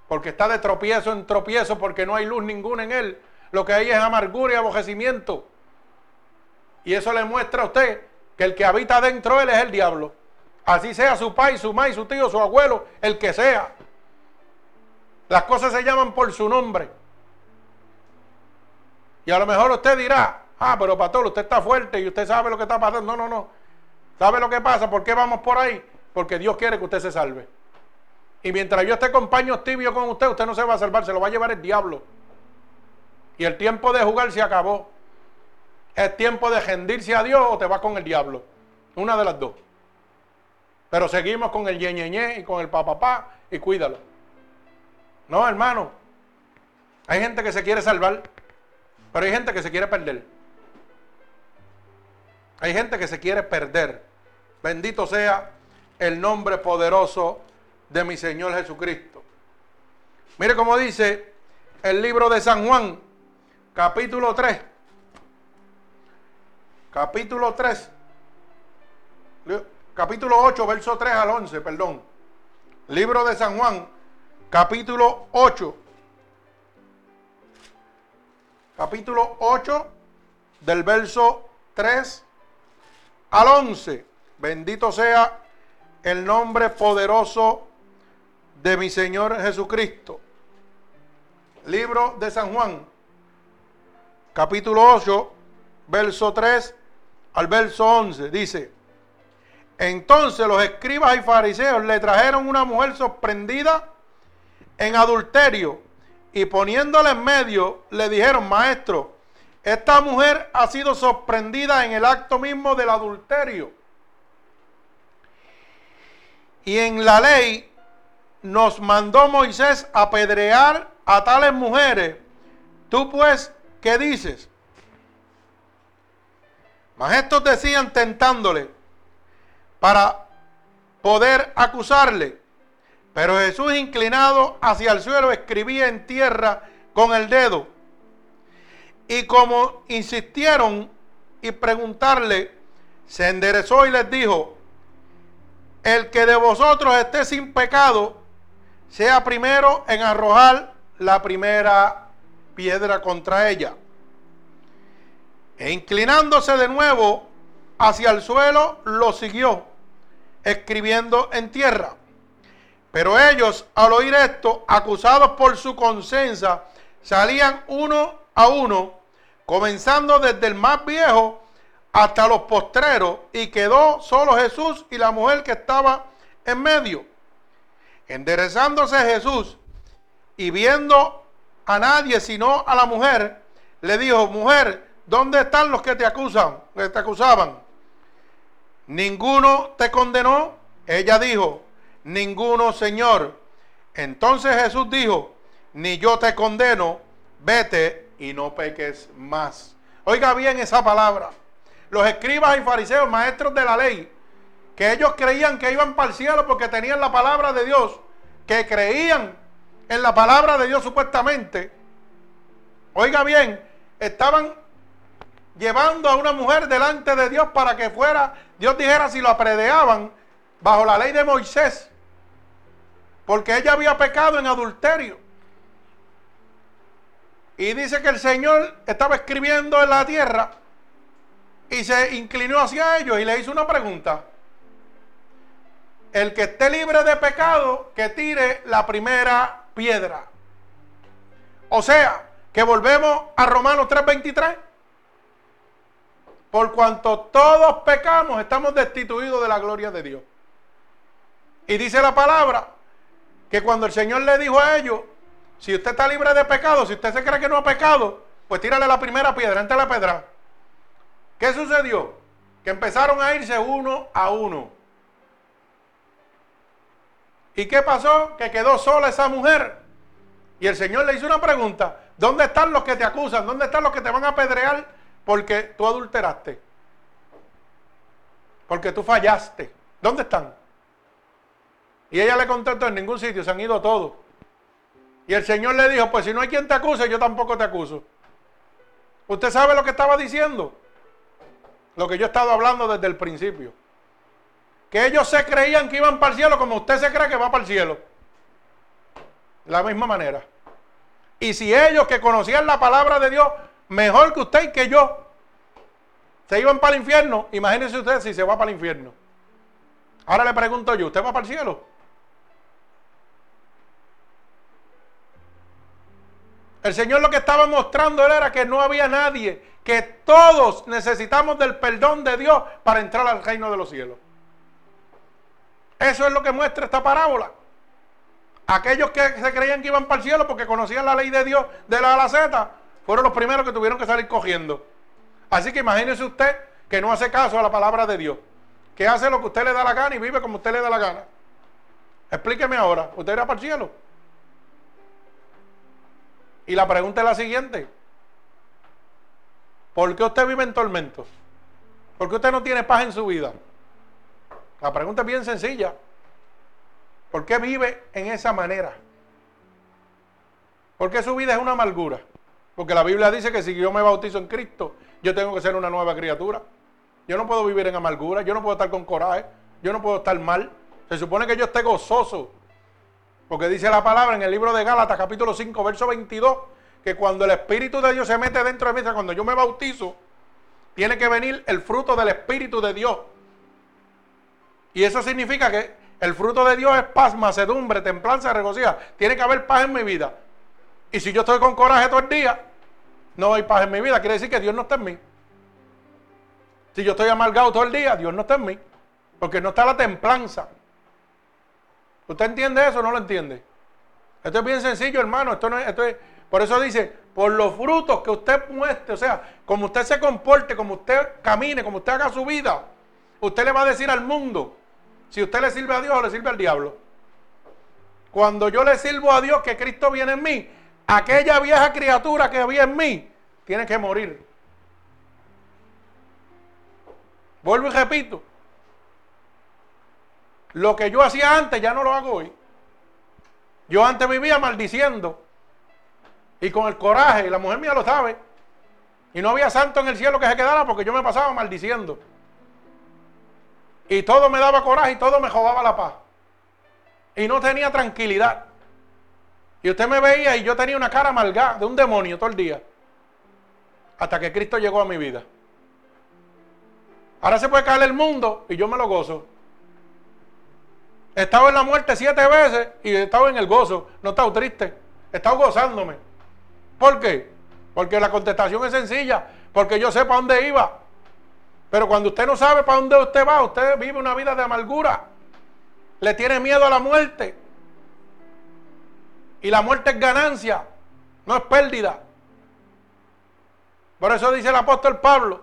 Porque está de tropiezo en tropiezo, porque no hay luz ninguna en él. Lo que hay es amargura y abojecimiento. Y eso le muestra a usted que el que habita dentro de él es el diablo. Así sea su pai, su mai, su tío, su abuelo, el que sea. Las cosas se llaman por su nombre. Y a lo mejor usted dirá: ah, pero pastor, usted está fuerte y usted sabe lo que está pasando. No, no, no. ¿Sabe lo que pasa? ¿Por qué vamos por ahí? Porque Dios quiere que usted se salve. Y mientras yo esté con paños tibios con usted, usted no se va a salvar, se lo va a llevar el diablo. Y el tiempo de jugar se acabó. Es tiempo de rendirse a Dios o te vas con el diablo. Una de las dos. Pero seguimos con el yeñeñe y con el papapá y cuídalo. No, hermano. Hay gente que se quiere salvar, pero hay gente que se quiere perder. Hay gente que se quiere perder. Bendito sea el nombre poderoso de mi Señor Jesucristo. Mire cómo dice el libro de San Juan, capítulo tres. Capítulo tres. Capítulo ocho, verso tres al once, perdón. Libro de San Juan, capítulo ocho. Capítulo ocho, del verso tres al once. Bendito sea el nombre poderoso de mi Señor Jesucristo. Libro de San Juan, capítulo ocho, verso tres al verso once. Dice: entonces los escribas y fariseos le trajeron una mujer sorprendida en adulterio, y poniéndole en medio le dijeron: maestro, esta mujer ha sido sorprendida en el acto mismo del adulterio. Y en la ley nos mandó Moisés apedrear a tales mujeres. Tú pues, ¿qué dices? Mas estos decían tentándole, para poder acusarle. Pero Jesús, inclinado hacia el suelo, escribía en tierra con el dedo. Y como insistieron y preguntarle, se enderezó y les dijo: el que de vosotros esté sin pecado, sea primero en arrojar la primera piedra contra ella. E inclinándose de nuevo hacia el suelo, lo siguió, escribiendo en tierra. Pero ellos, al oír esto, acusados por su conciencia, salían uno a uno, comenzando desde el más viejo hasta los postreros, y quedó solo Jesús y la mujer que estaba en medio. Enderezándose Jesús y viendo a nadie sino a la mujer, le dijo: mujer, ¿dónde están los que te acusan, que te acusaban? ¿Ninguno te condenó? Ella dijo: ninguno, Señor. Entonces Jesús dijo: ni yo te condeno, vete y no peques más. Oiga bien esa palabra. Los escribas y fariseos, maestros de la ley, que ellos creían que iban para el cielo porque tenían la palabra de Dios, que creían en la palabra de Dios supuestamente. Oiga bien, estaban llevando a una mujer delante de Dios para que fuera, Dios dijera si lo apedreaban bajo la ley de Moisés, porque ella había pecado en adulterio. Y dice que el Señor estaba escribiendo en la tierra y se inclinó hacia ellos y le hizo una pregunta: el que esté libre de pecado, que tire la primera piedra. O sea, que volvemos a Romanos tres veintitrés. Por cuanto todos pecamos, estamos destituidos de la gloria de Dios. Y dice la palabra que cuando el Señor le dijo a ellos: si usted está libre de pecado, si usted se cree que no ha pecado, pues tírale la primera piedra, entre la pedra. ¿Qué sucedió? Que empezaron a irse uno a uno. ¿Y qué pasó? Que quedó sola esa mujer. Y el Señor le hizo una pregunta: ¿dónde están los que te acusan? ¿Dónde están los que te van a apedrear? Porque tú adulteraste. Porque tú fallaste. ¿Dónde están? Y ella le contestó, en ningún sitio, se han ido todos. Y el Señor le dijo, pues si no hay quien te acuse, yo tampoco te acuso. ¿Usted sabe lo que estaba diciendo? Lo que yo he estado hablando desde el principio. Que ellos se creían que iban para el cielo como usted se cree que va para el cielo. De la misma manera. Y si ellos que conocían la palabra de Dios mejor que usted y que yo se iban para el infierno, imagínense usted si se va para el infierno. Ahora le pregunto yo, ¿usted va para el cielo? El Señor lo que estaba mostrando era que no había nadie, que todos necesitamos del perdón de Dios para entrar al reino de los cielos. Eso es lo que muestra esta parábola. Aquellos que se creían que iban para el cielo porque conocían la ley de Dios de la A a la Z, fueron los primeros que tuvieron que salir cogiendo. Así que imagínese usted que no hace caso a la palabra de Dios, que hace lo que usted le da la gana y vive como usted le da la gana. Explíqueme ahora, ¿usted irá para el cielo? Y la pregunta es la siguiente: ¿por qué usted vive en tormentos? ¿Por qué usted no tiene paz en su vida? La pregunta es bien sencilla. ¿Por qué vive en esa manera? ¿Por qué su vida es una amargura? Porque la Biblia dice que si yo me bautizo en Cristo, yo tengo que ser una nueva criatura. Yo no puedo vivir en amargura, yo no puedo estar con coraje, yo no puedo estar mal. Se supone que yo esté gozoso. Porque dice la palabra en el libro de Gálatas, capítulo cinco, verso veintidós, que cuando el Espíritu de Dios se mete dentro de mí, cuando yo me bautizo, tiene que venir el fruto del Espíritu de Dios. Y eso significa que el fruto de Dios es paz, mansedumbre, templanza, regocijo. Tiene que haber paz en mi vida. Y si yo estoy con coraje todo el día, no hay paz en mi vida. Quiere decir que Dios no está en mí. Si yo estoy amargado todo el día, Dios no está en mí. Porque no está la templanza. ¿Usted entiende eso o no lo entiende? Esto es bien sencillo, hermano. Esto no es, esto es, por eso dice, por los frutos que usted muestre, o sea, como usted se comporte, como usted camine, como usted haga su vida, usted le va a decir al mundo si usted le sirve a Dios o le sirve al diablo. Cuando yo le sirvo a Dios, que Cristo viene en mí, aquella vieja criatura que había en mí tiene que morir. Vuelvo y repito. Lo que yo hacía antes ya no lo hago hoy. Yo antes vivía maldiciendo y con el coraje, y la mujer mía lo sabe, y no había santo en el cielo que se quedara porque yo me pasaba maldiciendo y todo me daba coraje y todo me robaba la paz y no tenía tranquilidad, y usted me veía y yo tenía una cara amargada de un demonio todo el día, hasta que Cristo llegó a mi vida. Ahora se puede caer el mundo y yo me lo gozo. He estado en la muerte siete veces y he estado en el gozo. No he estado triste. He estado gozándome. ¿Por qué? Porque la contestación es sencilla. Porque yo sé para dónde iba. Pero cuando usted no sabe para dónde usted va, usted vive una vida de amargura. Le tiene miedo a la muerte. Y la muerte es ganancia, no es pérdida. Por eso dice el apóstol Pablo: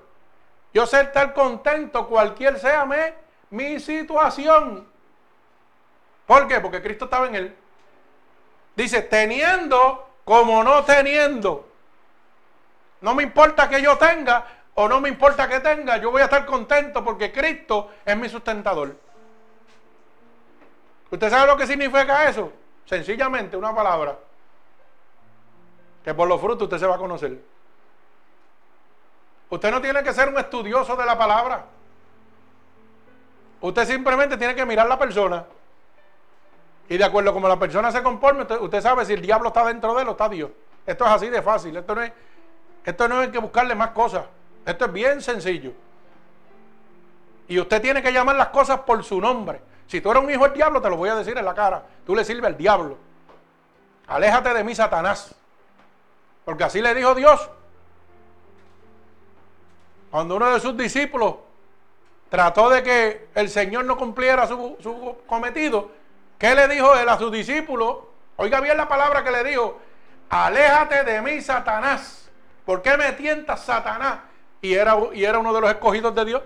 yo sé estar contento cualquier sea me, mi situación. ¿Por qué? Porque Cristo estaba en él. Dice, teniendo como no teniendo. No me importa que yo tenga o no me importa que tenga. Yo voy a estar contento porque Cristo es mi sustentador. ¿Usted sabe lo que significa eso? Sencillamente, una palabra. Que por los frutos usted se va a conocer. Usted no tiene que ser un estudioso de la palabra. Usted simplemente tiene que mirar a la persona. Y de acuerdo como la persona se conforme, usted, usted sabe si el diablo está dentro de él o está Dios. Esto es así de fácil. Esto no es, esto no hay que buscarle más cosas. Esto es bien sencillo. Y usted tiene que llamar las cosas por su nombre. Si tú eres un hijo del diablo, te lo voy a decir en la cara. Tú le sirves al diablo. Aléjate de mí, Satanás. Porque así le dijo Dios. Cuando uno de sus discípulos trató de que el Señor no cumpliera su, su cometido, ¿qué le dijo él a sus discípulos? Oiga bien la palabra que le dijo: aléjate de mí, Satanás. ¿Por qué me tientas, Satanás? Y era, y era uno de los escogidos de Dios,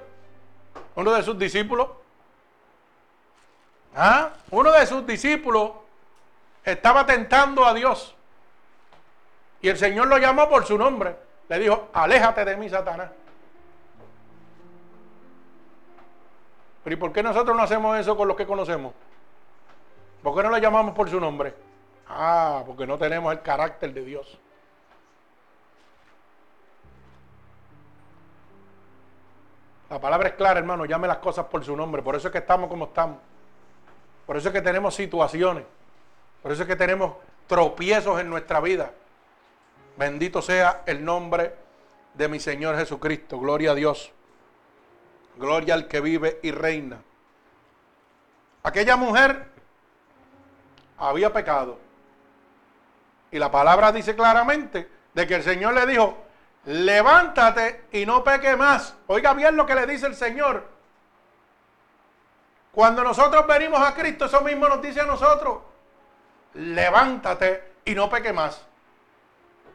uno de sus discípulos. ¿Ah? Uno de sus discípulos estaba tentando a Dios. Y el Señor lo llamó por su nombre. Le dijo: aléjate de mí, Satanás. Pero ¿y por qué nosotros no hacemos eso con los que conocemos? ¿Por qué no la llamamos por su nombre? Ah, porque no tenemos el carácter de Dios. La palabra es clara, hermano, llame las cosas por su nombre. Por eso es que estamos como estamos. Por eso es que tenemos situaciones. Por eso es que tenemos tropiezos en nuestra vida. Bendito sea el nombre de mi Señor Jesucristo. Gloria a Dios. Gloria al que vive y reina. Aquella mujer había pecado. Y la palabra dice claramente de que el Señor le dijo, levántate y no peque más. Oiga bien lo que le dice el Señor. Cuando nosotros venimos a Cristo, eso mismo nos dice a nosotros. Levántate y no peque más.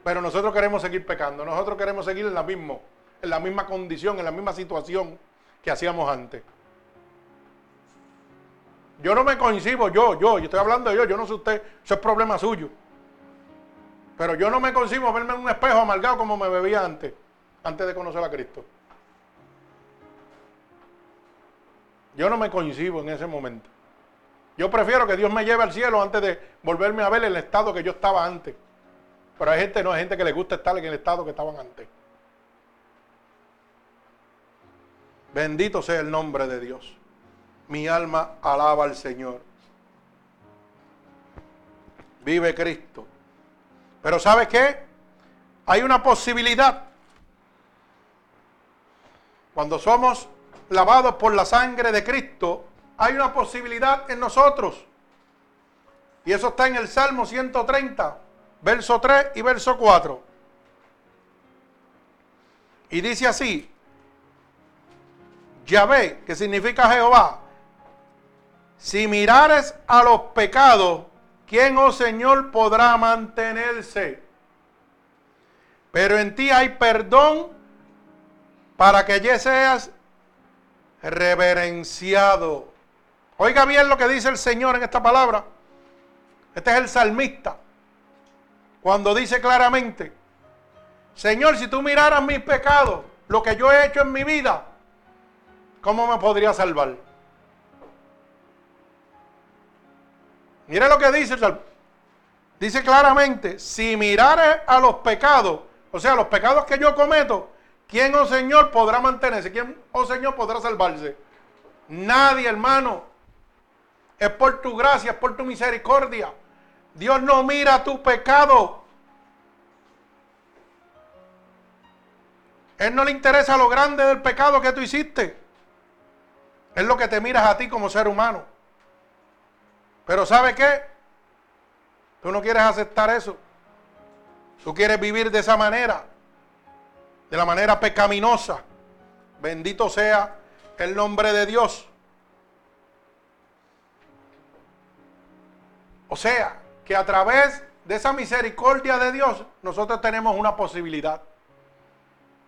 Pero nosotros queremos seguir pecando. Nosotros queremos seguir en la misma, en la misma condición, en la misma situación que hacíamos antes. Yo no me concibo, yo, yo, yo estoy hablando de yo, yo no sé usted, eso es problema suyo. Pero yo no me concibo verme en un espejo amargado como me bebía antes, antes de conocer a Cristo. Yo no me concibo en ese momento. Yo prefiero que Dios me lleve al cielo antes de volverme a ver el estado que yo estaba antes. Pero hay gente, no, hay gente que le gusta estar en el estado que estaban antes. Bendito sea el nombre de Dios. Mi alma alaba al Señor. Vive Cristo. Pero ¿sabe qué? Hay una posibilidad. Cuando somos lavados por la sangre de Cristo, hay una posibilidad en nosotros. Y eso está en el Salmo ciento treinta, verso tres y verso cuatro. Y dice así: Yahvé, que significa Jehová, si mirares a los pecados, ¿quién, oh Señor, podrá mantenerse? Pero en ti hay perdón para que ya seas reverenciado. Oiga bien lo que dice el Señor en esta palabra. Este es el salmista. Cuando dice claramente, Señor, si tú miraras mis pecados, lo que yo he hecho en mi vida, ¿cómo me podría salvar? Mire lo que dice el Salmo. Dice claramente, si mirares a los pecados, o sea, los pecados que yo cometo, ¿quién, oh Señor, podrá mantenerse? ¿Quién, oh Señor, podrá salvarse? Nadie, hermano. Es por tu gracia, es por tu misericordia. Dios no mira tu pecado. Él no le interesa lo grande del pecado que tú hiciste. Es lo que te miras a ti como ser humano. Pero ¿sabe qué? Tú no quieres aceptar eso. Tú quieres vivir de esa manera. De la manera pecaminosa. Bendito sea el nombre de Dios. O sea, que a través de esa misericordia de Dios, nosotros tenemos una posibilidad.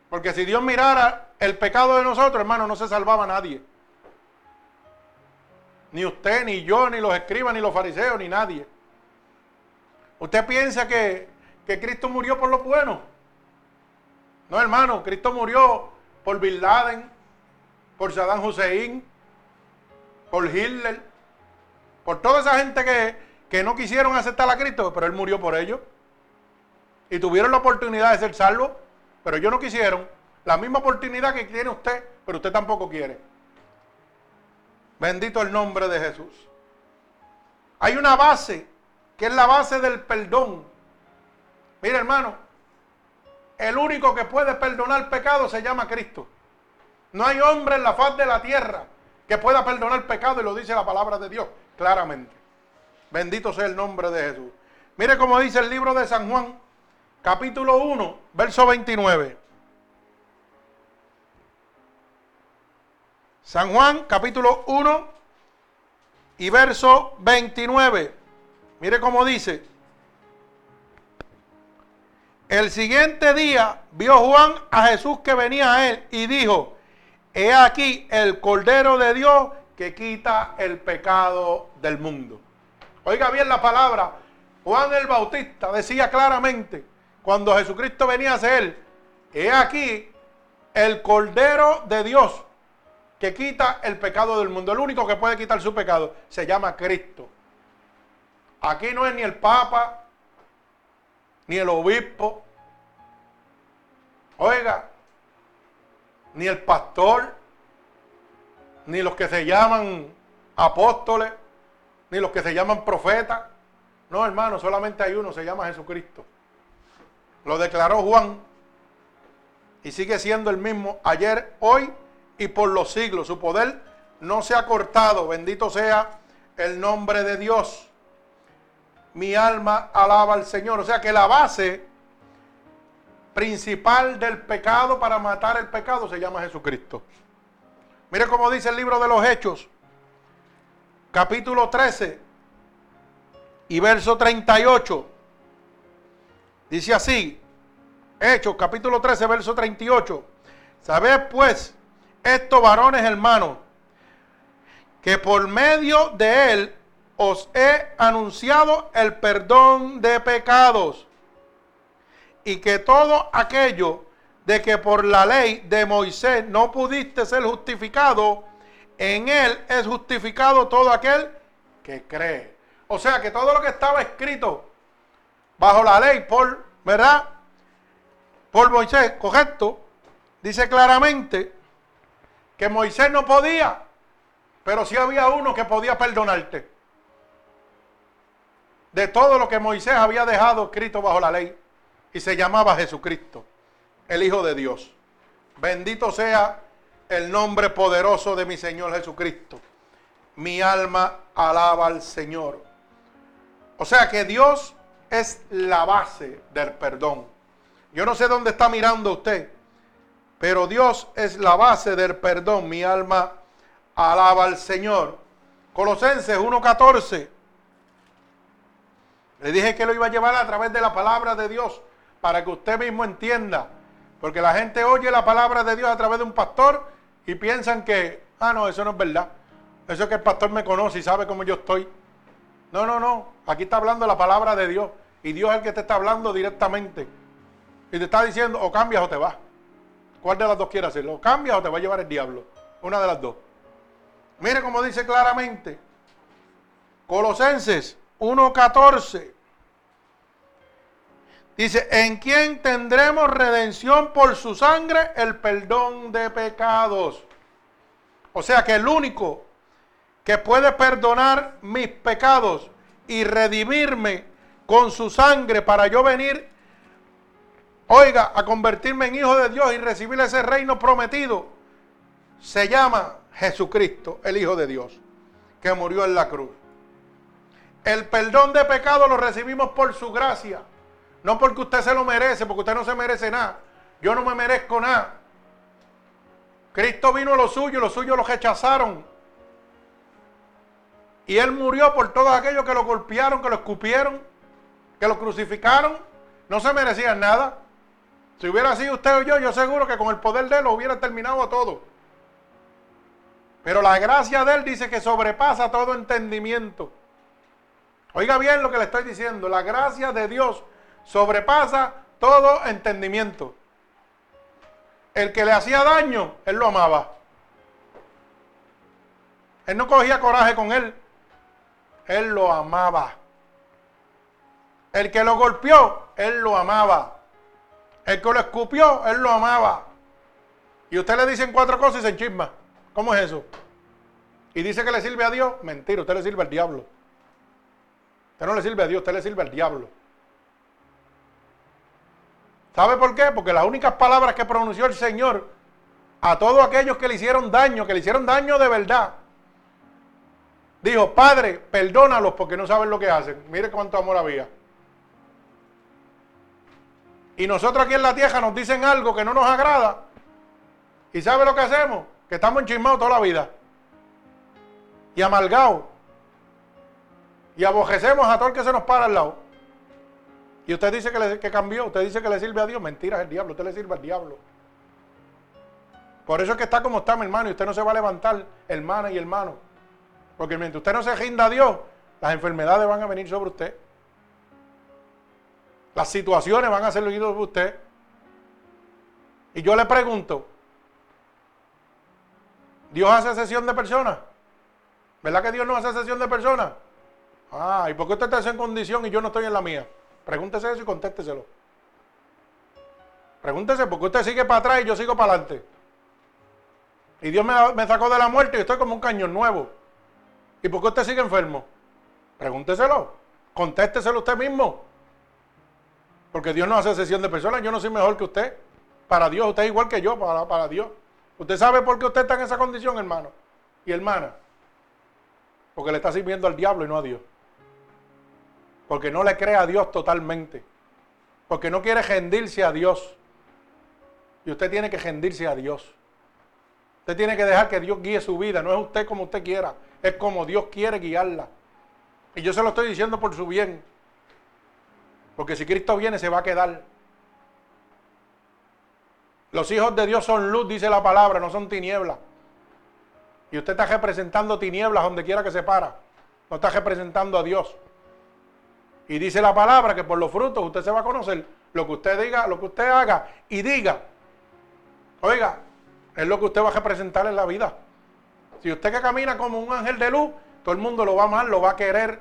Porque si Dios mirara el pecado de nosotros, hermano, no se salvaba nadie. Ni usted, ni yo, ni los escribas, ni los fariseos, ni nadie. ¿Usted piensa que, que Cristo murió por los buenos? No, hermano, Cristo murió por Bin Laden, por Saddam Hussein, por Hitler, por toda esa gente que, que no quisieron aceptar a Cristo, pero Él murió por ellos. Y tuvieron la oportunidad de ser salvos, pero ellos no quisieron. La misma oportunidad que tiene usted, pero usted tampoco quiere. Bendito el nombre de Jesús. Hay una base, que es la base del perdón. Mira, hermano, el único que puede perdonar pecado se llama Cristo. No hay hombre en la faz de la tierra que pueda perdonar pecado, y lo dice la palabra de Dios claramente. Bendito sea el nombre de Jesús. Mire cómo dice el libro de San Juan, capítulo uno, verso veintinueve. San Juan, capítulo uno y verso veintinueve. Mire cómo dice. El siguiente día vio Juan a Jesús que venía a él y dijo, he aquí el Cordero de Dios que quita el pecado del mundo. Oiga bien la palabra. Juan el Bautista decía claramente, cuando Jesucristo venía hacia él, he aquí el Cordero de Dios que quita el pecado del mundo. El único que puede quitar su pecado se llama Cristo. Aquí no es ni el Papa, ni el obispo, oiga, ni el pastor, ni los que se llaman apóstoles, ni los que se llaman profetas. No, hermano, solamente hay uno, se llama Jesucristo. Lo declaró Juan y sigue siendo el mismo ayer, hoy y por los siglos. Su poder no se ha cortado, bendito sea el nombre de Dios. Mi alma alaba al Señor. O sea que la base principal del pecado para matar el pecado se llama Jesucristo. Mire cómo dice el libro de los Hechos, capítulo trece y verso treinta y ocho. Dice así, Hechos, capítulo trece, verso treinta y ocho. Sabed pues, estos varones hermanos, que por medio de él os he anunciado el perdón de pecados, y que todo aquello de que por la ley de Moisés no pudiste ser justificado, en él es justificado todo aquel que cree. O sea que todo lo que estaba escrito bajo la ley por, ¿verdad?, por Moisés, correcto, dice claramente que Moisés no podía, pero sí había uno que podía perdonarte de todo lo que Moisés había dejado escrito bajo la ley, y se llamaba Jesucristo, el Hijo de Dios. Bendito sea el nombre poderoso de mi Señor Jesucristo. Mi alma alaba al Señor. O sea que Dios es la base del perdón. Yo no sé dónde está mirando usted, pero Dios es la base del perdón. Mi alma alaba al Señor. Colosenses uno catorce. Le dije que lo iba a llevar a través de la palabra de Dios, para que usted mismo entienda, porque la gente oye la palabra de Dios a través de un pastor y piensan que, ah no, eso no es verdad, eso es que el pastor me conoce y sabe cómo yo estoy. No, no, no, aquí está hablando la palabra de Dios, y Dios es el que te está hablando directamente, y te está diciendo, o cambias o te vas. ¿Cuál de las dos quieres hacerlo? O cambias o te va a llevar el diablo, una de las dos. Mire cómo dice claramente, Colosenses uno catorce. Dice, en quien tendremos redención por su sangre, el perdón de pecados. O sea que el único que puede perdonar mis pecados y redimirme con su sangre para yo venir, oiga, a convertirme en hijo de Dios y recibir ese reino prometido, se llama Jesucristo, el Hijo de Dios, que murió en la cruz. El perdón de pecados lo recibimos por su gracia. No porque usted se lo merece, porque usted no se merece nada. Yo no me merezco nada. Cristo vino a los suyos, los suyos los rechazaron. Y Él murió por todos aquellos que lo golpearon, que lo escupieron, que lo crucificaron. No se merecían nada. Si hubiera sido usted o yo, yo seguro que con el poder de Él lo hubiera terminado a todo. Pero la gracia de Él dice que sobrepasa todo entendimiento. Oiga bien lo que le estoy diciendo. La gracia de Dios sobrepasa todo entendimiento. El que le hacía daño, Él lo amaba. Él no cogía coraje con él. Él lo amaba. El que lo golpeó, Él lo amaba. El que lo escupió, Él lo amaba. Y usted le dicen cuatro cosas y se enchisma. ¿Cómo es eso? Y dice que le sirve a Dios. Mentira, usted le sirve al diablo. Usted no le sirve a Dios, usted le sirve al diablo. ¿Sabe por qué? Porque las únicas palabras que pronunció el Señor a todos aquellos que le hicieron daño, que le hicieron daño de verdad, dijo, Padre, perdónalos porque no saben lo que hacen. Mire cuánto amor había. Y nosotros aquí en la tierra nos dicen algo que no nos agrada. ¿Y sabe lo que hacemos? Que estamos enchismados toda la vida. Y amargados. Y aborrecemos a todo el que se nos para al lado. Y usted dice que, le, que cambió, usted dice que le sirve a Dios. Mentira, es el diablo, usted le sirve al diablo. Por eso es que está como está, mi hermano, y usted no se va a levantar, hermana y hermano. Porque mientras usted no se rinda a Dios, las enfermedades van a venir sobre usted. Las situaciones van a ser oídas sobre usted. Y yo le pregunto, ¿Dios hace sesión de personas? ¿Verdad que Dios no hace sesión de personas? Ah, ¿y por qué usted está en condición y yo no estoy en la mía? Pregúntese eso y contésteselo. Pregúntese por qué usted sigue para atrás y yo sigo para adelante. Y Dios me, me sacó de la muerte y estoy como un cañón nuevo. ¿Y por qué usted sigue enfermo? Pregúnteselo. Contésteselo usted mismo. Porque Dios no hace excepción de personas. Yo no soy mejor que usted. Para Dios, usted es igual que yo, para, para Dios. Usted sabe por qué usted está en esa condición, hermano y hermana. Porque le está sirviendo al diablo y no a Dios. Porque no le cree a Dios totalmente. Porque no quiere rendirse a Dios. Y usted tiene que rendirse a Dios. Usted tiene que dejar que Dios guíe su vida. No es usted como usted quiera. Es como Dios quiere guiarla. Y yo se lo estoy diciendo por su bien. Porque si Cristo viene, se va a quedar. Los hijos de Dios son luz, dice la palabra, no son tinieblas. Y usted está representando tinieblas donde quiera que se para. No está representando a Dios. Y dice la palabra que por los frutos usted se va a conocer. Lo que usted diga, lo que usted haga y diga. Oiga, es lo que usted va a representar en la vida. Si usted que camina como un ángel de luz, todo el mundo lo va a amar, lo va a querer.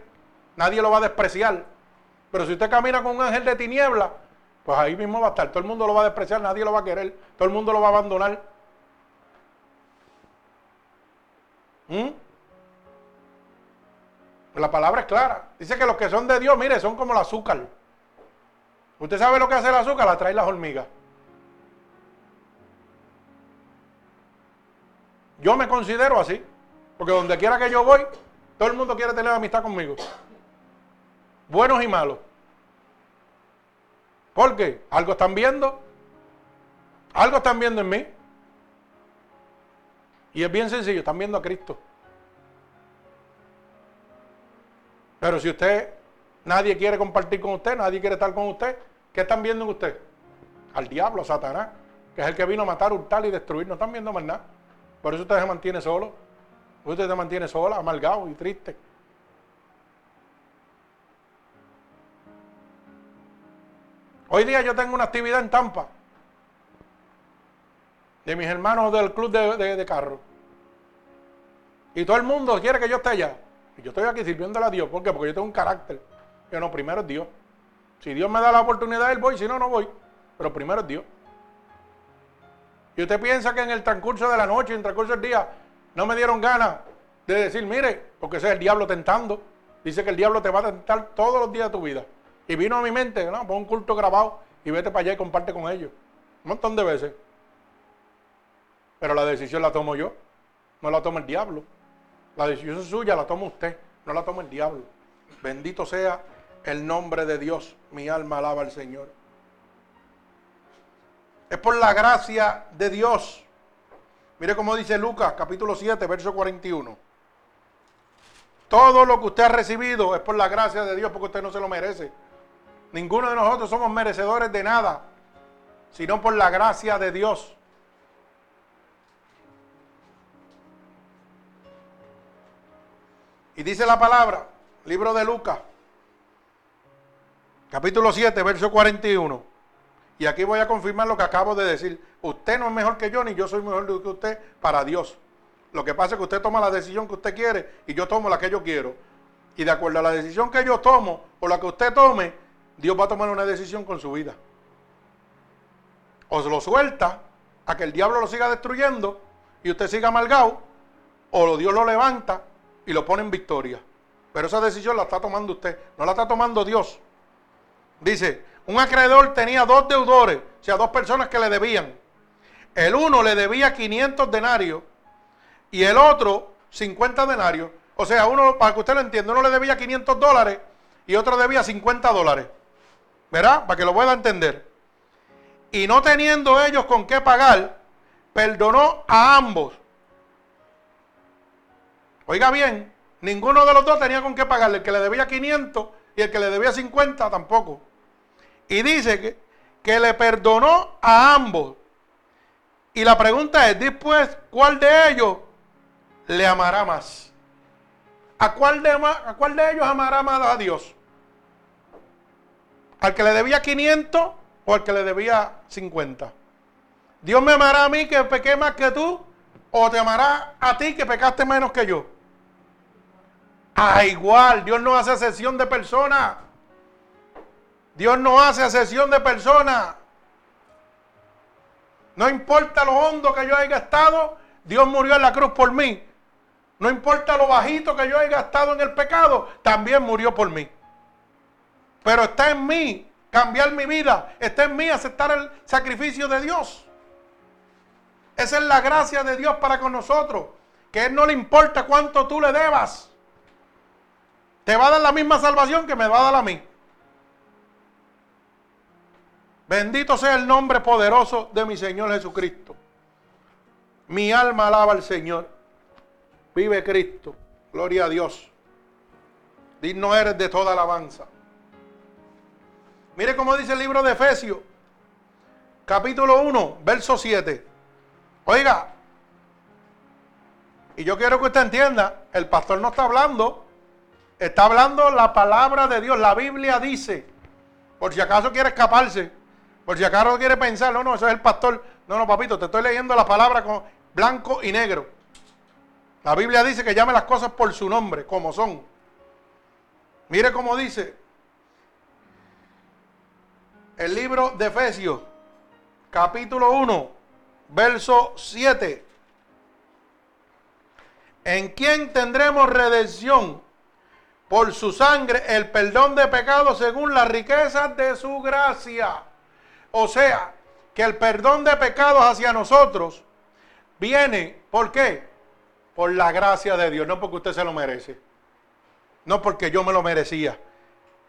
Nadie lo va a despreciar. Pero si usted camina con un ángel de tinieblas, pues ahí mismo va a estar. Todo el mundo lo va a despreciar, nadie lo va a querer. Todo el mundo lo va a abandonar. ¿Mm? Pues la palabra es clara. Dice que los que son de Dios, mire, son como el azúcar. ¿Usted sabe lo que hace el azúcar? La trae las hormigas. Yo me considero así. Porque donde quiera que yo voy, todo el mundo quiere tener amistad conmigo. Buenos y malos. ¿Por qué? Algo están viendo. Algo están viendo en mí. Y es bien sencillo, están viendo a Cristo. Pero si usted, nadie quiere compartir con usted, nadie quiere estar con usted, ¿qué están viendo en usted? Al diablo, a Satanás, que es el que vino a matar, hurtar y destruir. No están viendo más nada. Por eso usted se mantiene solo. Usted se mantiene sola, amargado y triste. Hoy día yo tengo una actividad en Tampa de mis hermanos del club de, de, de carro. Y todo el mundo quiere que yo esté allá. Y yo estoy aquí sirviéndole a Dios. ¿Por qué? Porque yo tengo un carácter. Yo no, primero es Dios. Si Dios me da la oportunidad, él voy. Si no, no voy. Pero primero es Dios. Y usted piensa que en el transcurso de la noche, en el transcurso del día, no me dieron ganas de decir, mire, porque ese es el diablo tentando. Dice que el diablo te va a tentar todos los días de tu vida. Y vino a mi mente, no, pon un culto grabado y vete para allá y comparte con ellos. Un montón de veces. Pero la decisión la tomo yo, no la toma el diablo. La decisión suya la toma usted, no la toma el diablo. Bendito sea el nombre de Dios. Mi alma alaba al Señor. Es por la gracia de Dios. Mire cómo dice Lucas, capítulo siete, verso cuarenta y uno. Todo lo que usted ha recibido es por la gracia de Dios, porque usted no se lo merece. Ninguno de nosotros somos merecedores de nada, sino por la gracia de Dios. Y dice la palabra, libro de Lucas, capítulo siete, verso cuarenta y uno. Y aquí voy a confirmar lo que acabo de decir. Usted no es mejor que yo, ni yo soy mejor que usted para Dios. Lo que pasa es que usted toma la decisión que usted quiere y yo tomo la que yo quiero. Y de acuerdo a la decisión que yo tomo o la que usted tome, Dios va a tomar una decisión con su vida. O se lo suelta a que el diablo lo siga destruyendo y usted siga amargado, o Dios lo levanta y lo pone en victoria. Pero esa decisión la está tomando usted, no la está tomando Dios. Dice, un acreedor tenía dos deudores, o sea, dos personas que le debían. El uno le debía quinientos denarios y el otro cincuenta denarios. O sea, uno, para que usted lo entienda, uno le debía quinientos dólares y otro debía cincuenta dólares. ¿Verdad? Para que lo pueda entender. Y no teniendo ellos con qué pagar, perdonó a ambos. Oiga bien, ninguno de los dos tenía con qué pagarle. El que le debía quinientos y el que le debía cincuenta tampoco. Y dice que, que le perdonó a ambos. Y la pregunta es, después, ¿cuál de ellos le amará más? ¿A cuál, de, ¿A cuál de ellos amará más a Dios? ¿Al que le debía quinientos o al que le debía cincuenta? ¿Dios me amará a mí que pequé más que tú o te amará a ti que pecaste menos que yo? Ah, igual, Dios no hace acepción de personas. Dios no hace acepción de personas. No importa lo hondo que yo haya estado, Dios murió en la cruz por mí. No importa lo bajito que yo haya estado en el pecado, también murió por mí. Pero está en mí cambiar mi vida. Está en mí aceptar el sacrificio de Dios. Esa es la gracia de Dios para con nosotros. Que a Él no le importa cuánto tú le debas. Te va a dar la misma salvación que me va a dar a mí. Bendito sea el nombre poderoso de mi Señor Jesucristo. Mi alma alaba al Señor. Vive Cristo. Gloria a Dios. Digno eres de toda alabanza. Mire cómo dice el libro de Efesios, capítulo uno, verso siete. Oiga, y yo quiero que usted entienda, el pastor no está hablando, está hablando la palabra de Dios. La Biblia dice, por si acaso quiere escaparse, por si acaso quiere pensar, no, no, eso es el pastor. No, no, papito, te estoy leyendo la palabra con blanco y negro. La Biblia dice que llame las cosas por su nombre, como son. Mire cómo dice. El libro de Efesios, capítulo uno, verso siete. En quien tendremos redención por su sangre, el perdón de pecados según las riquezas de su gracia. O sea, que el perdón de pecados hacia nosotros viene, ¿por qué? Por la gracia de Dios, no porque usted se lo merece, no porque yo me lo merecía,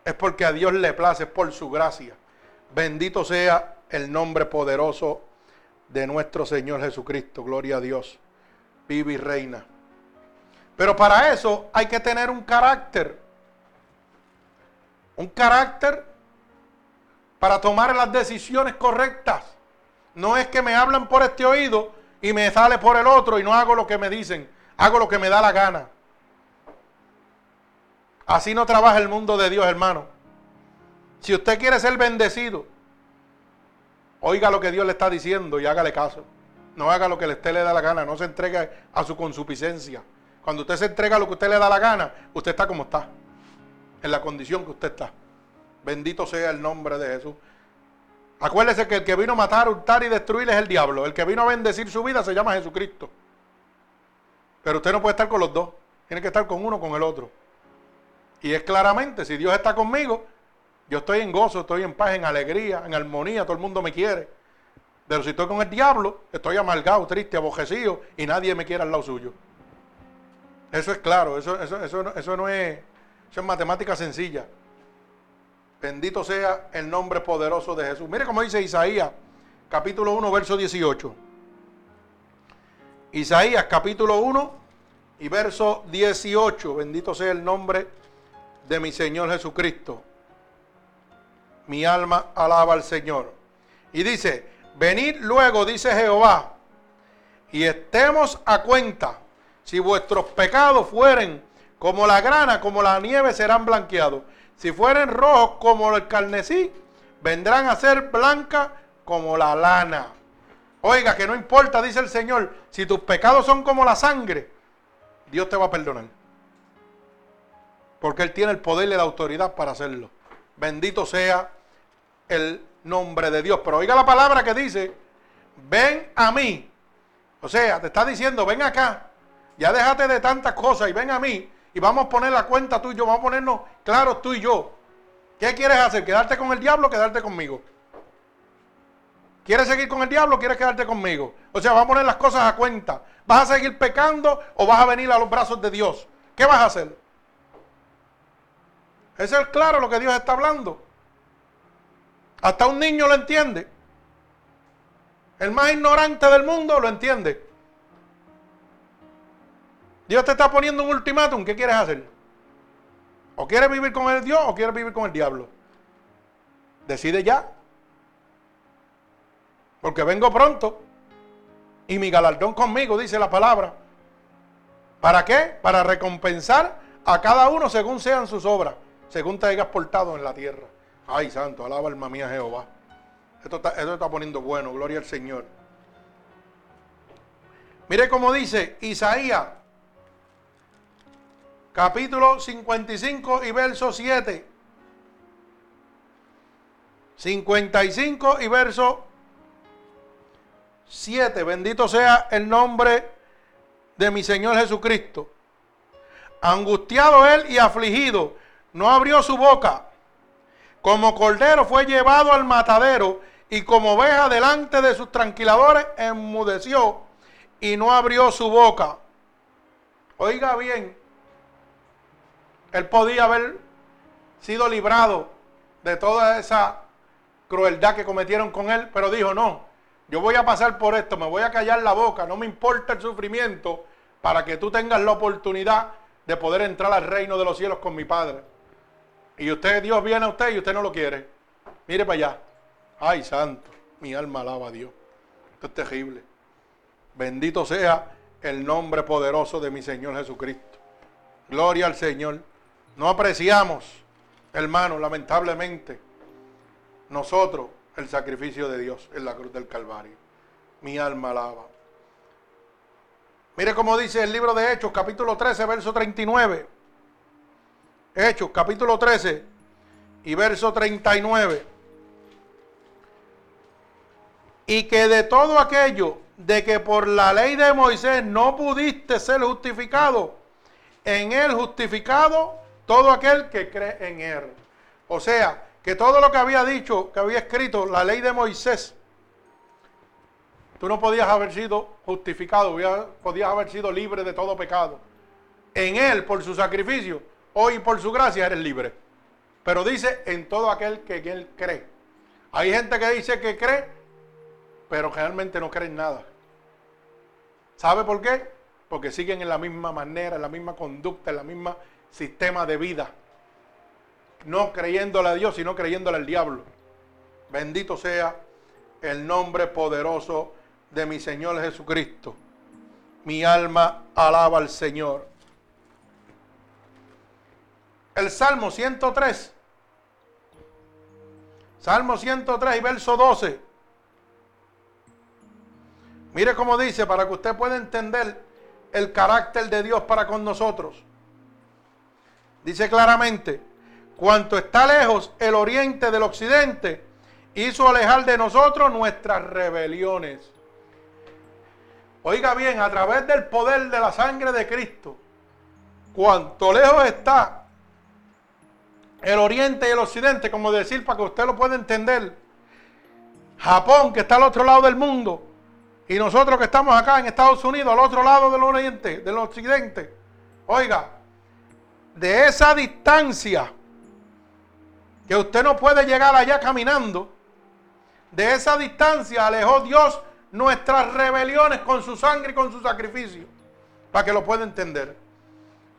es porque a Dios le place, es por su gracia. Bendito sea el nombre poderoso de nuestro Señor Jesucristo. Gloria a Dios. Vive y reina. Pero para eso hay que tener un carácter. Un carácter para tomar las decisiones correctas. No es que me hablan por este oído y me sale por el otro y no hago lo que me dicen. Hago lo que me da la gana. Así no trabaja el mundo de Dios, hermano. Si usted quiere ser bendecido, oiga lo que Dios le está diciendo y hágale caso. No haga lo que usted le da la gana, no se entregue a su consuficiencia. Cuando usted se entrega a lo que usted le da la gana, usted está como está, en la condición que usted está. Bendito sea el nombre de Jesús. Acuérdese que el que vino a matar, hurtar y destruir es el diablo. El que vino a bendecir su vida se llama Jesucristo. Pero usted no puede estar con los dos, tiene que estar con uno o con el otro. Y es claramente, si Dios está conmigo, yo estoy en gozo, estoy en paz, en alegría, en armonía, todo el mundo me quiere. Pero si estoy con el diablo, estoy amargado, triste, abojecido y nadie me quiere al lado suyo. Eso es claro, eso, eso, eso, no, eso no es, eso es matemática sencilla. Bendito sea el nombre poderoso de Jesús. Mire cómo dice Isaías, capítulo uno, verso dieciocho. Isaías, capítulo uno y verso dieciocho. Bendito sea el nombre de mi Señor Jesucristo. Mi alma alaba al Señor. Y dice, venid luego, dice Jehová, y estemos a cuenta. Si vuestros pecados fueren como la grana, como la nieve, serán blanqueados. Si fueren rojos como el carmesí, vendrán a ser blancas como la lana. Oiga, que no importa, dice el Señor, si tus pecados son como la sangre, Dios te va a perdonar. Porque Él tiene el poder y la autoridad para hacerlo. Bendito sea el nombre de Dios. Pero oiga la palabra que dice, ven a mí. O sea, te está diciendo, ven acá, ya déjate de tantas cosas y ven a mí y vamos a poner la cuenta tú y yo, vamos a ponernos claros tú y yo. ¿Qué quieres hacer? ¿Quedarte con el diablo o quedarte conmigo? ¿Quieres seguir con el diablo o quieres quedarte conmigo? O sea, vamos a poner las cosas a cuenta. ¿Vas a seguir pecando o vas a venir a los brazos de Dios? ¿Qué vas a hacer? Eso es claro lo que Dios está hablando. Hasta un niño lo entiende. El más ignorante del mundo lo entiende. Dios te está poniendo un ultimátum. ¿Qué quieres hacer? ¿O quieres vivir con el Dios o quieres vivir con el diablo? Decide ya. Porque vengo pronto. Y mi galardón conmigo, dice la palabra. ¿Para qué? Para recompensar a cada uno según sean sus obras. Según te hayas portado en la tierra. Ay, santo, alaba alma mía Jehová. Esto está, esto está poniendo bueno, gloria al Señor. Mire cómo dice Isaías, capítulo cincuenta y cinco y verso siete. cincuenta y cinco y verso siete. Bendito sea el nombre de mi Señor Jesucristo. Angustiado él y afligido, no abrió su boca. Como cordero fue llevado al matadero, y como oveja delante de sus tranquiladores, enmudeció y no abrió su boca. Oiga bien, él podía haber sido librado de toda esa crueldad que cometieron con él, pero dijo: no, yo voy a pasar por esto, me voy a callar la boca, no me importa el sufrimiento, para que tú tengas la oportunidad de poder entrar al reino de los cielos con mi Padre. Y usted, Dios viene a usted y usted no lo quiere. Mire para allá. Ay, santo, mi alma alaba a Dios. Esto es terrible. Bendito sea el nombre poderoso de mi Señor Jesucristo. Gloria al Señor. No apreciamos, hermanos, lamentablemente, nosotros el sacrificio de Dios en la cruz del Calvario. Mi alma alaba. Mire cómo dice el libro de Hechos, capítulo trece, verso treinta y nueve. Hechos, capítulo trece y verso treinta y nueve. Y que de todo aquello de que por la ley de Moisés no pudiste ser justificado, en él justificado todo aquel que cree en él. O sea, que todo lo que había dicho, que había escrito la ley de Moisés, tú no podías haber sido justificado, podías haber sido libre de todo pecado. En él, por su sacrificio, hoy por su gracia eres libre. Pero dice, en todo aquel que él cree. Hay gente que dice que cree, pero realmente no creen nada. ¿Sabe por qué? Porque siguen en la misma manera, en la misma conducta, en la misma sistema de vida. No creyéndole a Dios, sino creyéndole al diablo. Bendito sea el nombre poderoso de mi Señor Jesucristo. Mi alma alaba al Señor. El Salmo ciento tres. Salmo ciento tres y verso doce. Mire cómo dice, para que usted pueda entender el carácter de Dios para con nosotros. Dice claramente: cuanto está lejos el oriente del occidente, hizo alejar de nosotros nuestras rebeliones. Oiga bien, a través del poder de la sangre de Cristo, cuanto lejos está el oriente y el occidente, como decir, para que usted lo pueda entender, Japón, que está al otro lado del mundo, y nosotros que estamos acá en Estados Unidos, al otro lado del oriente, del occidente. Oiga, de esa distancia que usted no puede llegar allá caminando, de esa distancia alejó Dios nuestras rebeliones con su sangre y con su sacrificio, para que lo pueda entender.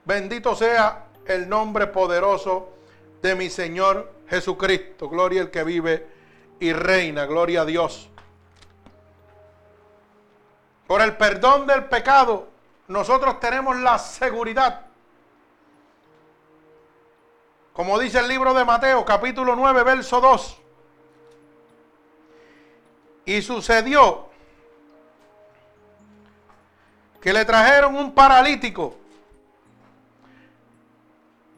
Bendito sea el nombre poderoso de mi Señor Jesucristo. Gloria al que vive y reina. Gloria a Dios. Por el perdón del pecado, nosotros tenemos la seguridad. Como dice el libro de Mateo, capítulo nueve, verso dos. Y sucedió que le trajeron un paralítico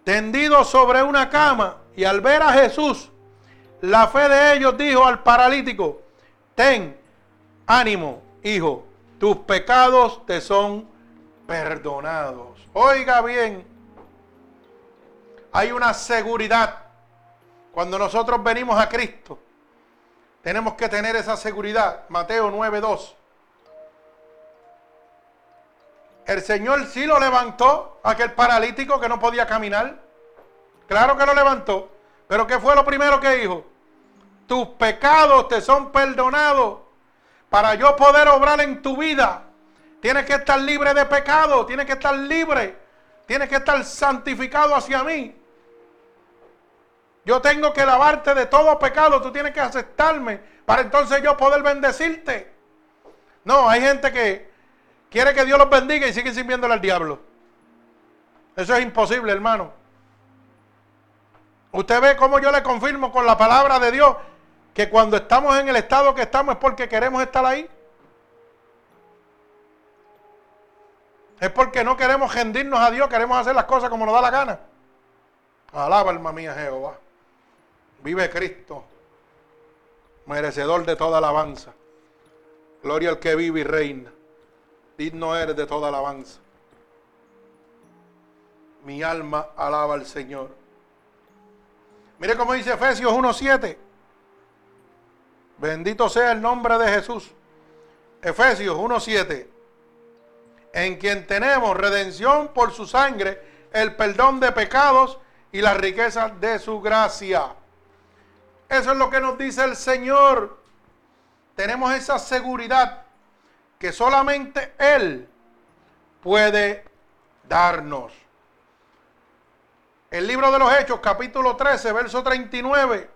tendido sobre una cama, y al ver a Jesús, la fe de ellos dijo al paralítico: ten ánimo, hijo, tus pecados te son perdonados. Oiga bien, hay una seguridad. Cuando nosotros venimos a Cristo, tenemos que tener esa seguridad. Mateo nueve dos. El Señor sí lo levantó, aquel paralítico que no podía caminar. Claro que lo levantó. Pero ¿qué fue lo primero que dijo? Tus pecados te son perdonados. Para yo poder obrar en tu vida, tienes que estar libre de pecado, tienes que estar libre, tienes que estar santificado hacia mí. Yo tengo que lavarte de todo pecado, tú tienes que aceptarme para entonces yo poder bendecirte. No, hay gente que quiere que Dios los bendiga y sigue sirviéndole al diablo. Eso es imposible, hermano. Usted ve cómo yo le confirmo con la palabra de Dios que cuando estamos en el estado que estamos es porque queremos estar ahí. Es porque no queremos rendirnos a Dios, queremos hacer las cosas como nos da la gana. Alaba, alma mía, Jehová. Vive Cristo, merecedor de toda alabanza. Gloria al que vive y reina. Digno eres de toda alabanza. Mi alma alaba al Señor. Mire cómo dice Efesios uno siete. Bendito sea el nombre de Jesús. Efesios uno siete. En quien tenemos redención por su sangre, el perdón de pecados y las riquezas de su gracia. Eso es lo que nos dice el Señor. Tenemos esa seguridad que solamente Él puede darnos. El libro de los Hechos, capítulo trece, verso treinta y nueve.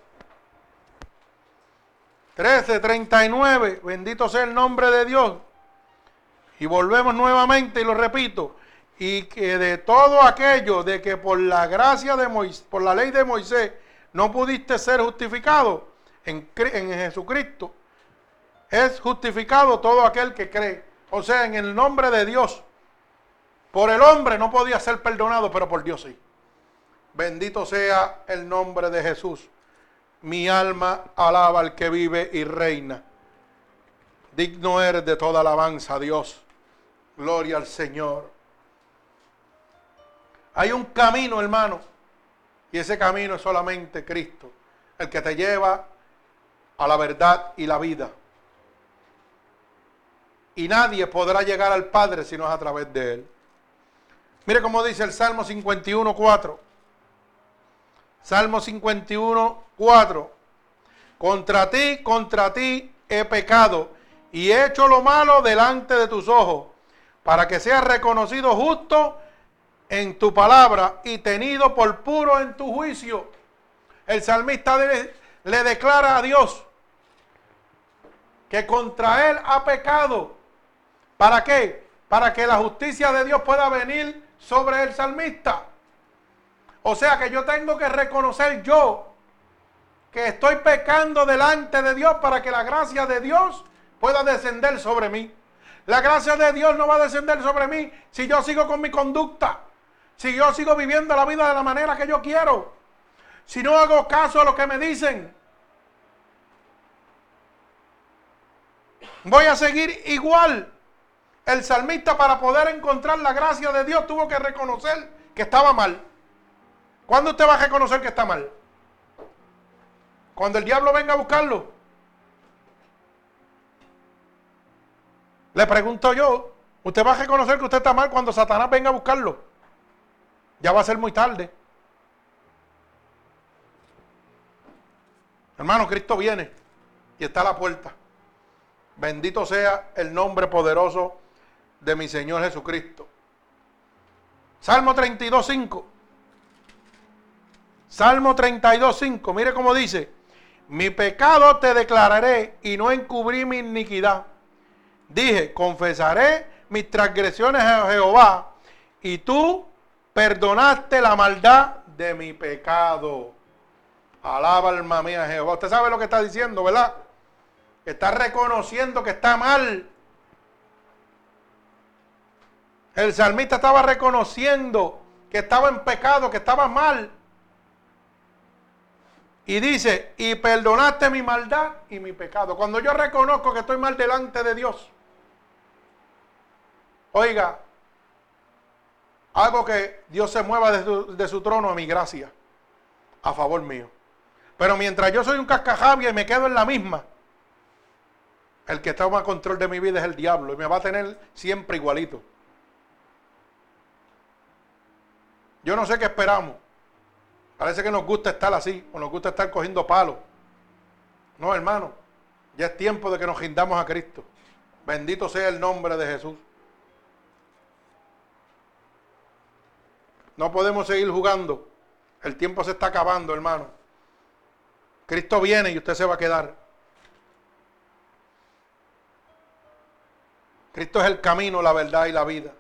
trece, treinta y nueve. Bendito sea el nombre de Dios. Y volvemos nuevamente y lo repito. Y que de todo aquello de que por la gracia de Moisés, por la ley de Moisés, no pudiste ser justificado en, en Jesucristo, es justificado todo aquel que cree. O sea, en el nombre de Dios. Por el hombre no podía ser perdonado, pero por Dios sí. Bendito sea el nombre de Jesús. Mi alma alaba al que vive y reina. Digno eres de toda alabanza, Dios. Gloria al Señor. Hay un camino, hermano, y ese camino es solamente Cristo, el que te lleva a la verdad y la vida. Y nadie podrá llegar al Padre si no es a través de Él. Mire cómo dice el Salmo cincuenta y uno, cuatro. Salmo cincuenta y uno, cuatro. Contra ti, contra ti he pecado y he hecho lo malo delante de tus ojos, para que seas reconocido justo en tu palabra y tenido por puro en tu juicio. El salmista le, le declara a Dios que contra él ha pecado. ¿Para qué? Para que la justicia de Dios pueda venir sobre el salmista. O sea que yo tengo que reconocer yo que estoy pecando delante de Dios para que la gracia de Dios pueda descender sobre mí. La gracia de Dios no va a descender sobre mí si yo sigo con mi conducta, si yo sigo viviendo la vida de la manera que yo quiero, si no hago caso a lo que me dicen. Voy a seguir igual. El salmista, para poder encontrar la gracia de Dios, tuvo que reconocer que estaba mal. ¿Cuándo usted va a reconocer que está mal? Cuando el diablo venga a buscarlo. Le pregunto yo, ¿usted va a reconocer que usted está mal cuando Satanás venga a buscarlo? Ya va a ser muy tarde. Hermano, Cristo viene y está a la puerta. Bendito sea el nombre poderoso de mi Señor Jesucristo. Salmo treinta y dos, cinco. Salmo treinta y dos, cinco. Mire cómo dice: mi pecado te declararé y no encubrí mi iniquidad. Dije: confesaré mis transgresiones a Jehová, y tú perdonaste la maldad de mi pecado. Alaba, alma mía, Jehová. Usted sabe lo que está diciendo, ¿verdad? Está reconociendo que está mal. El salmista estaba reconociendo que estaba en pecado, que estaba mal. Y dice: y perdonaste mi maldad y mi pecado. Cuando yo reconozco que estoy mal delante de Dios, oiga, hago que Dios se mueva de su, de su trono a mi gracia, a favor mío. Pero mientras yo soy un cascajabia y me quedo en la misma, el que toma control de mi vida es el diablo y me va a tener siempre igualito. Yo no sé qué esperamos. Parece que nos gusta estar así, o nos gusta estar cogiendo palos. No, hermano, ya es tiempo de que nos rindamos a Cristo. Bendito sea el nombre de Jesús. No podemos seguir jugando. El tiempo se está acabando, hermano. Cristo viene y usted se va a quedar. Cristo es el camino, la verdad y la vida.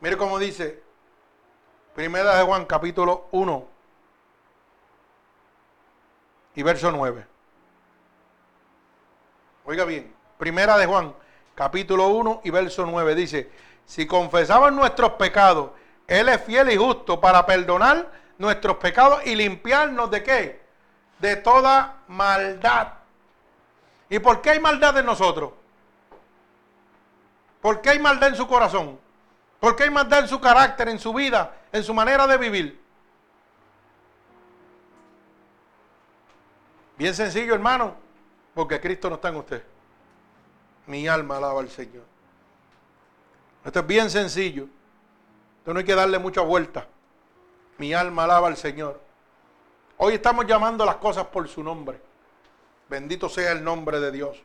Mire cómo dice Primera de Juan, capítulo uno y verso nueve. Oiga bien, Primera de Juan, capítulo uno y verso nueve dice: Si confesamos nuestros pecados, Él es fiel y justo para perdonar nuestros pecados y limpiarnos de qué? De toda maldad. ¿Y por qué hay maldad en nosotros? ¿Por qué hay maldad en su corazón? ¿Por qué hay maldad en su carácter, en su vida, en su manera de vivir? Bien sencillo, hermano, porque Cristo no está en usted. Mi alma alaba al Señor. Esto es bien sencillo. Esto no hay que darle mucha vuelta. Mi alma alaba al Señor. Hoy estamos llamando las cosas por su nombre. Bendito sea el nombre de Dios.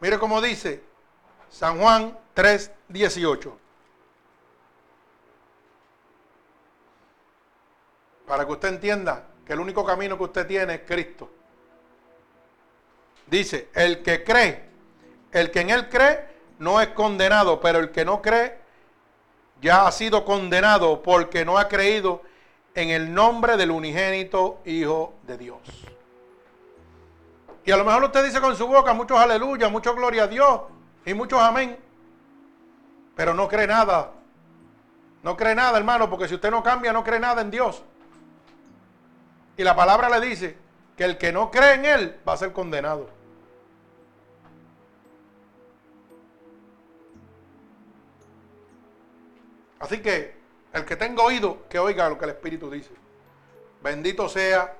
Mire cómo dice San Juan tres dieciocho. Para que usted entienda que el único camino que usted tiene es Cristo. Dice, el que cree, el que en Él cree no es condenado, pero el que no cree ya ha sido condenado porque no ha creído en el nombre del unigénito Hijo de Dios. Y a lo mejor usted dice con su boca muchos aleluya, mucho gloria a Dios y muchos amén, pero no cree nada. No cree nada, hermano, porque si usted no cambia, no cree nada en Dios. Y la palabra le dice que el que no cree en Él va a ser condenado. Así que el que tenga oído, que oiga lo que el Espíritu dice. Bendito sea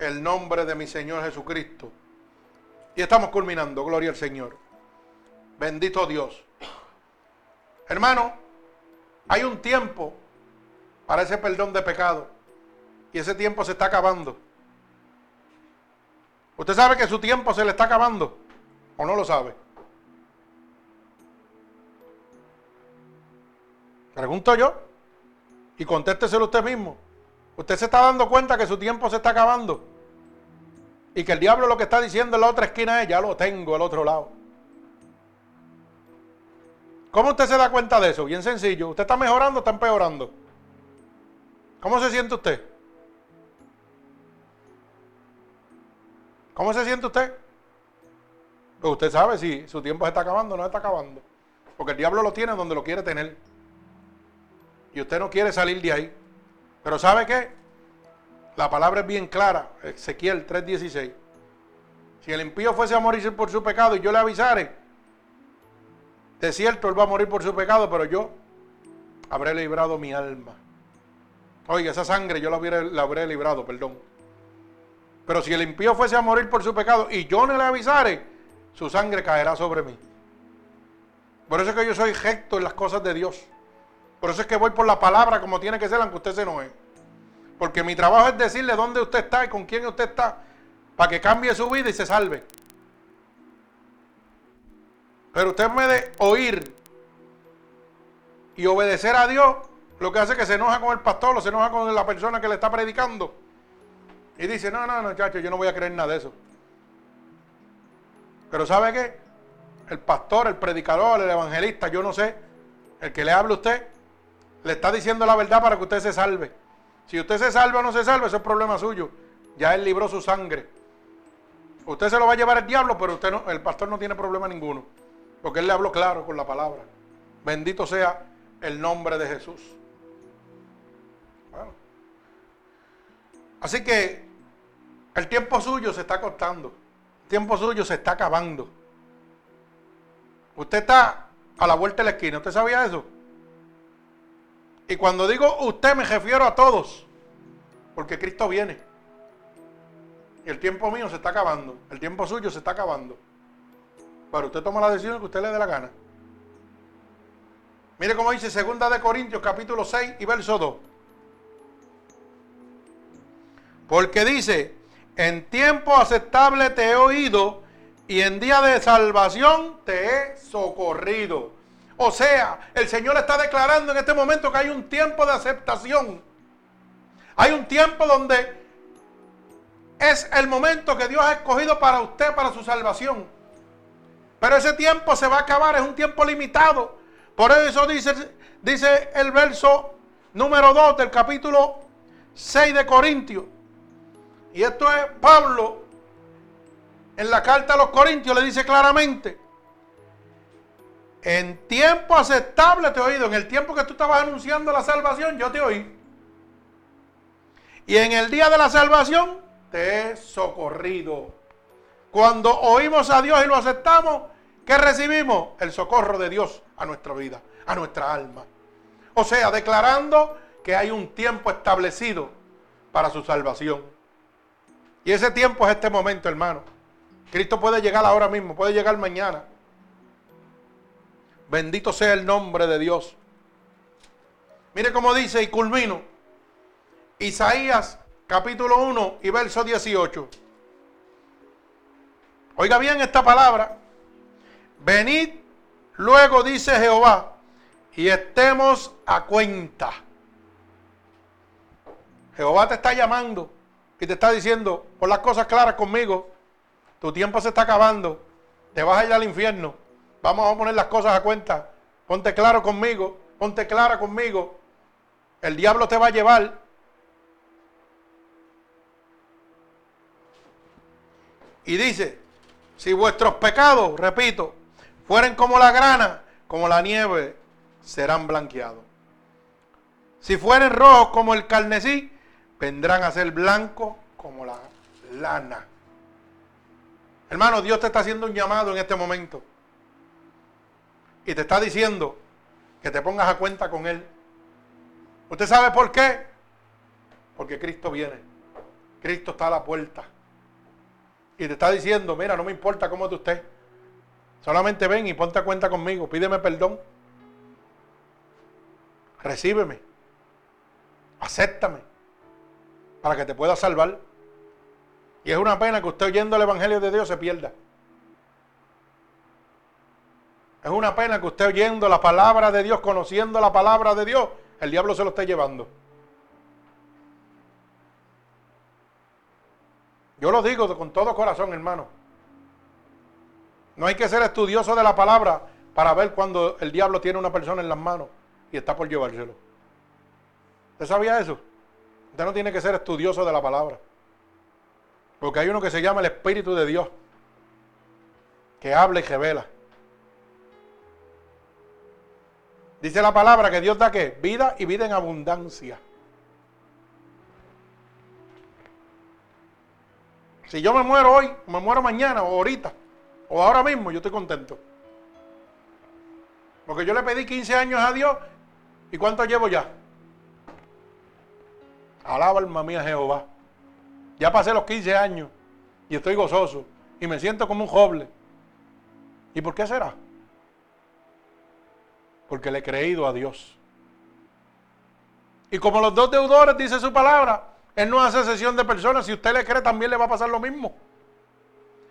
el nombre de mi Señor Jesucristo. Y estamos culminando, gloria al Señor. Bendito Dios. Hermano, hay un tiempo para ese perdón de pecado. Y ese tiempo se está acabando. ¿Usted sabe que su tiempo se le está acabando? ¿O no lo sabe? Pregunto yo. Y contésteselo usted mismo. Usted se está dando cuenta que su tiempo se está acabando. Y que el diablo lo que está diciendo en la otra esquina es, ya lo tengo al otro lado. ¿Cómo usted se da cuenta de eso? Bien sencillo. ¿Usted está mejorando o está empeorando? ¿Cómo se siente usted? ¿Cómo se siente usted? Pues usted sabe si su tiempo se está acabando o no se está acabando. Porque el diablo lo tiene donde lo quiere tener. Y usted no quiere salir de ahí. Pero ¿sabe qué? La palabra es bien clara. Ezequiel tres dieciséis. Si el impío fuese a morir por su pecado y yo le avisare, de cierto él va a morir por su pecado, pero yo habré librado mi alma. Oiga, esa sangre yo la habré, la habré librado, perdón. Pero si el impío fuese a morir por su pecado y yo no le avisare, su sangre caerá sobre mí. Por eso es que yo soy recto en las cosas de Dios. Por eso es que voy por la palabra como tiene que ser, aunque usted se enoje. Porque mi trabajo es decirle dónde usted está y con quién usted está, para que cambie su vida y se salve. Pero usted me de oír y obedecer a Dios, lo que hace que se enoja con el pastor o se enoja con la persona que le está predicando. Y dice, no, no, no, chacho, yo no voy a creer nada de eso. Pero ¿sabe qué? El pastor, el predicador, el evangelista, yo no sé, el que le hable a usted, le está diciendo la verdad para que usted se salve. Si usted se salva o no se salva, eso es problema suyo. Ya él libró su sangre. Usted se lo va a llevar el diablo, pero usted no, el pastor no tiene problema ninguno. Porque él le habló claro con la palabra. Bendito sea el nombre de Jesús. Bueno. Así que el tiempo suyo se está cortando. El tiempo suyo se está acabando. Usted está a la vuelta de la esquina. ¿Usted sabía eso? Y cuando digo usted me refiero a todos. Porque Cristo viene. Y el tiempo mío se está acabando. El tiempo suyo se está acabando. Pero usted toma la decisión que usted le dé la gana. Mire cómo dice segunda de Corintios capítulo seis y verso dos. Porque dice, en tiempo aceptable te he oído y en día de salvación te he socorrido. O sea, el Señor está declarando en este momento que hay un tiempo de aceptación. Hay un tiempo donde es el momento que Dios ha escogido para usted, para su salvación. Pero ese tiempo se va a acabar, es un tiempo limitado. Por eso dice, dice el verso número dos del capítulo seis de Corintios. Y esto es Pablo, en la carta a los Corintios le dice claramente, En tiempo aceptable te he oído. En el tiempo que tú estabas anunciando la salvación, yo te oí. Y en el día de la salvación, te he socorrido. Cuando oímos a Dios y lo aceptamos, ¿qué recibimos? El socorro de Dios a nuestra vida, a nuestra alma. O sea, declarando que hay un tiempo establecido para su salvación. Y ese tiempo es este momento, hermano. Cristo puede llegar ahora mismo, puede llegar mañana. Bendito sea el nombre de Dios. Mire cómo dice, y culmino, Isaías capítulo uno y verso dieciocho. Oiga bien esta palabra. Venid, luego dice Jehová, y estemos a cuenta. Jehová te está llamando y te está diciendo, pon las cosas claras conmigo, tu tiempo se está acabando, te vas a ir al infierno. Vamos a poner las cosas a cuenta. Ponte claro conmigo. Ponte clara conmigo. El diablo te va a llevar. Y dice, si vuestros pecados, repito, fueren como la grana, como la nieve, serán blanqueados. Si fueren rojos como el carmesí, vendrán a ser blancos como la lana. Hermano, Dios te está haciendo un llamado en este momento. Y te está diciendo que te pongas a cuenta con Él. ¿Usted sabe por qué? Porque Cristo viene. Cristo está a la puerta. Y te está diciendo, mira, no me importa cómo tú estés. Solamente ven y ponte a cuenta conmigo. Pídeme perdón. Recíbeme. Acéptame. Para que te pueda salvar. Y es una pena que usted oyendo el Evangelio de Dios se pierda. Es una pena que usted oyendo la palabra de Dios, conociendo la palabra de Dios, el diablo se lo esté llevando. Yo lo digo con todo corazón, hermano. No hay que ser estudioso de la palabra para ver cuando el diablo tiene una persona en las manos y está por llevárselo. ¿Usted sabía eso? Usted no tiene que ser estudioso de la palabra. Porque hay uno que se llama el Espíritu de Dios, que habla y revela. Dice la palabra que Dios da, ¿qué? Vida y vida en abundancia. Si yo me muero hoy, me muero mañana o ahorita, o ahora mismo, yo estoy contento. Porque yo le pedí quince años a Dios, ¿y cuánto llevo ya? Alaba alma mía Jehová. Ya pasé los quince años y estoy gozoso y me siento como un joven. ¿Y por qué será? Porque le he creído a Dios. Y como los dos deudores, dice su palabra, Él no hace cesión de personas. Si usted le cree, también le va a pasar lo mismo.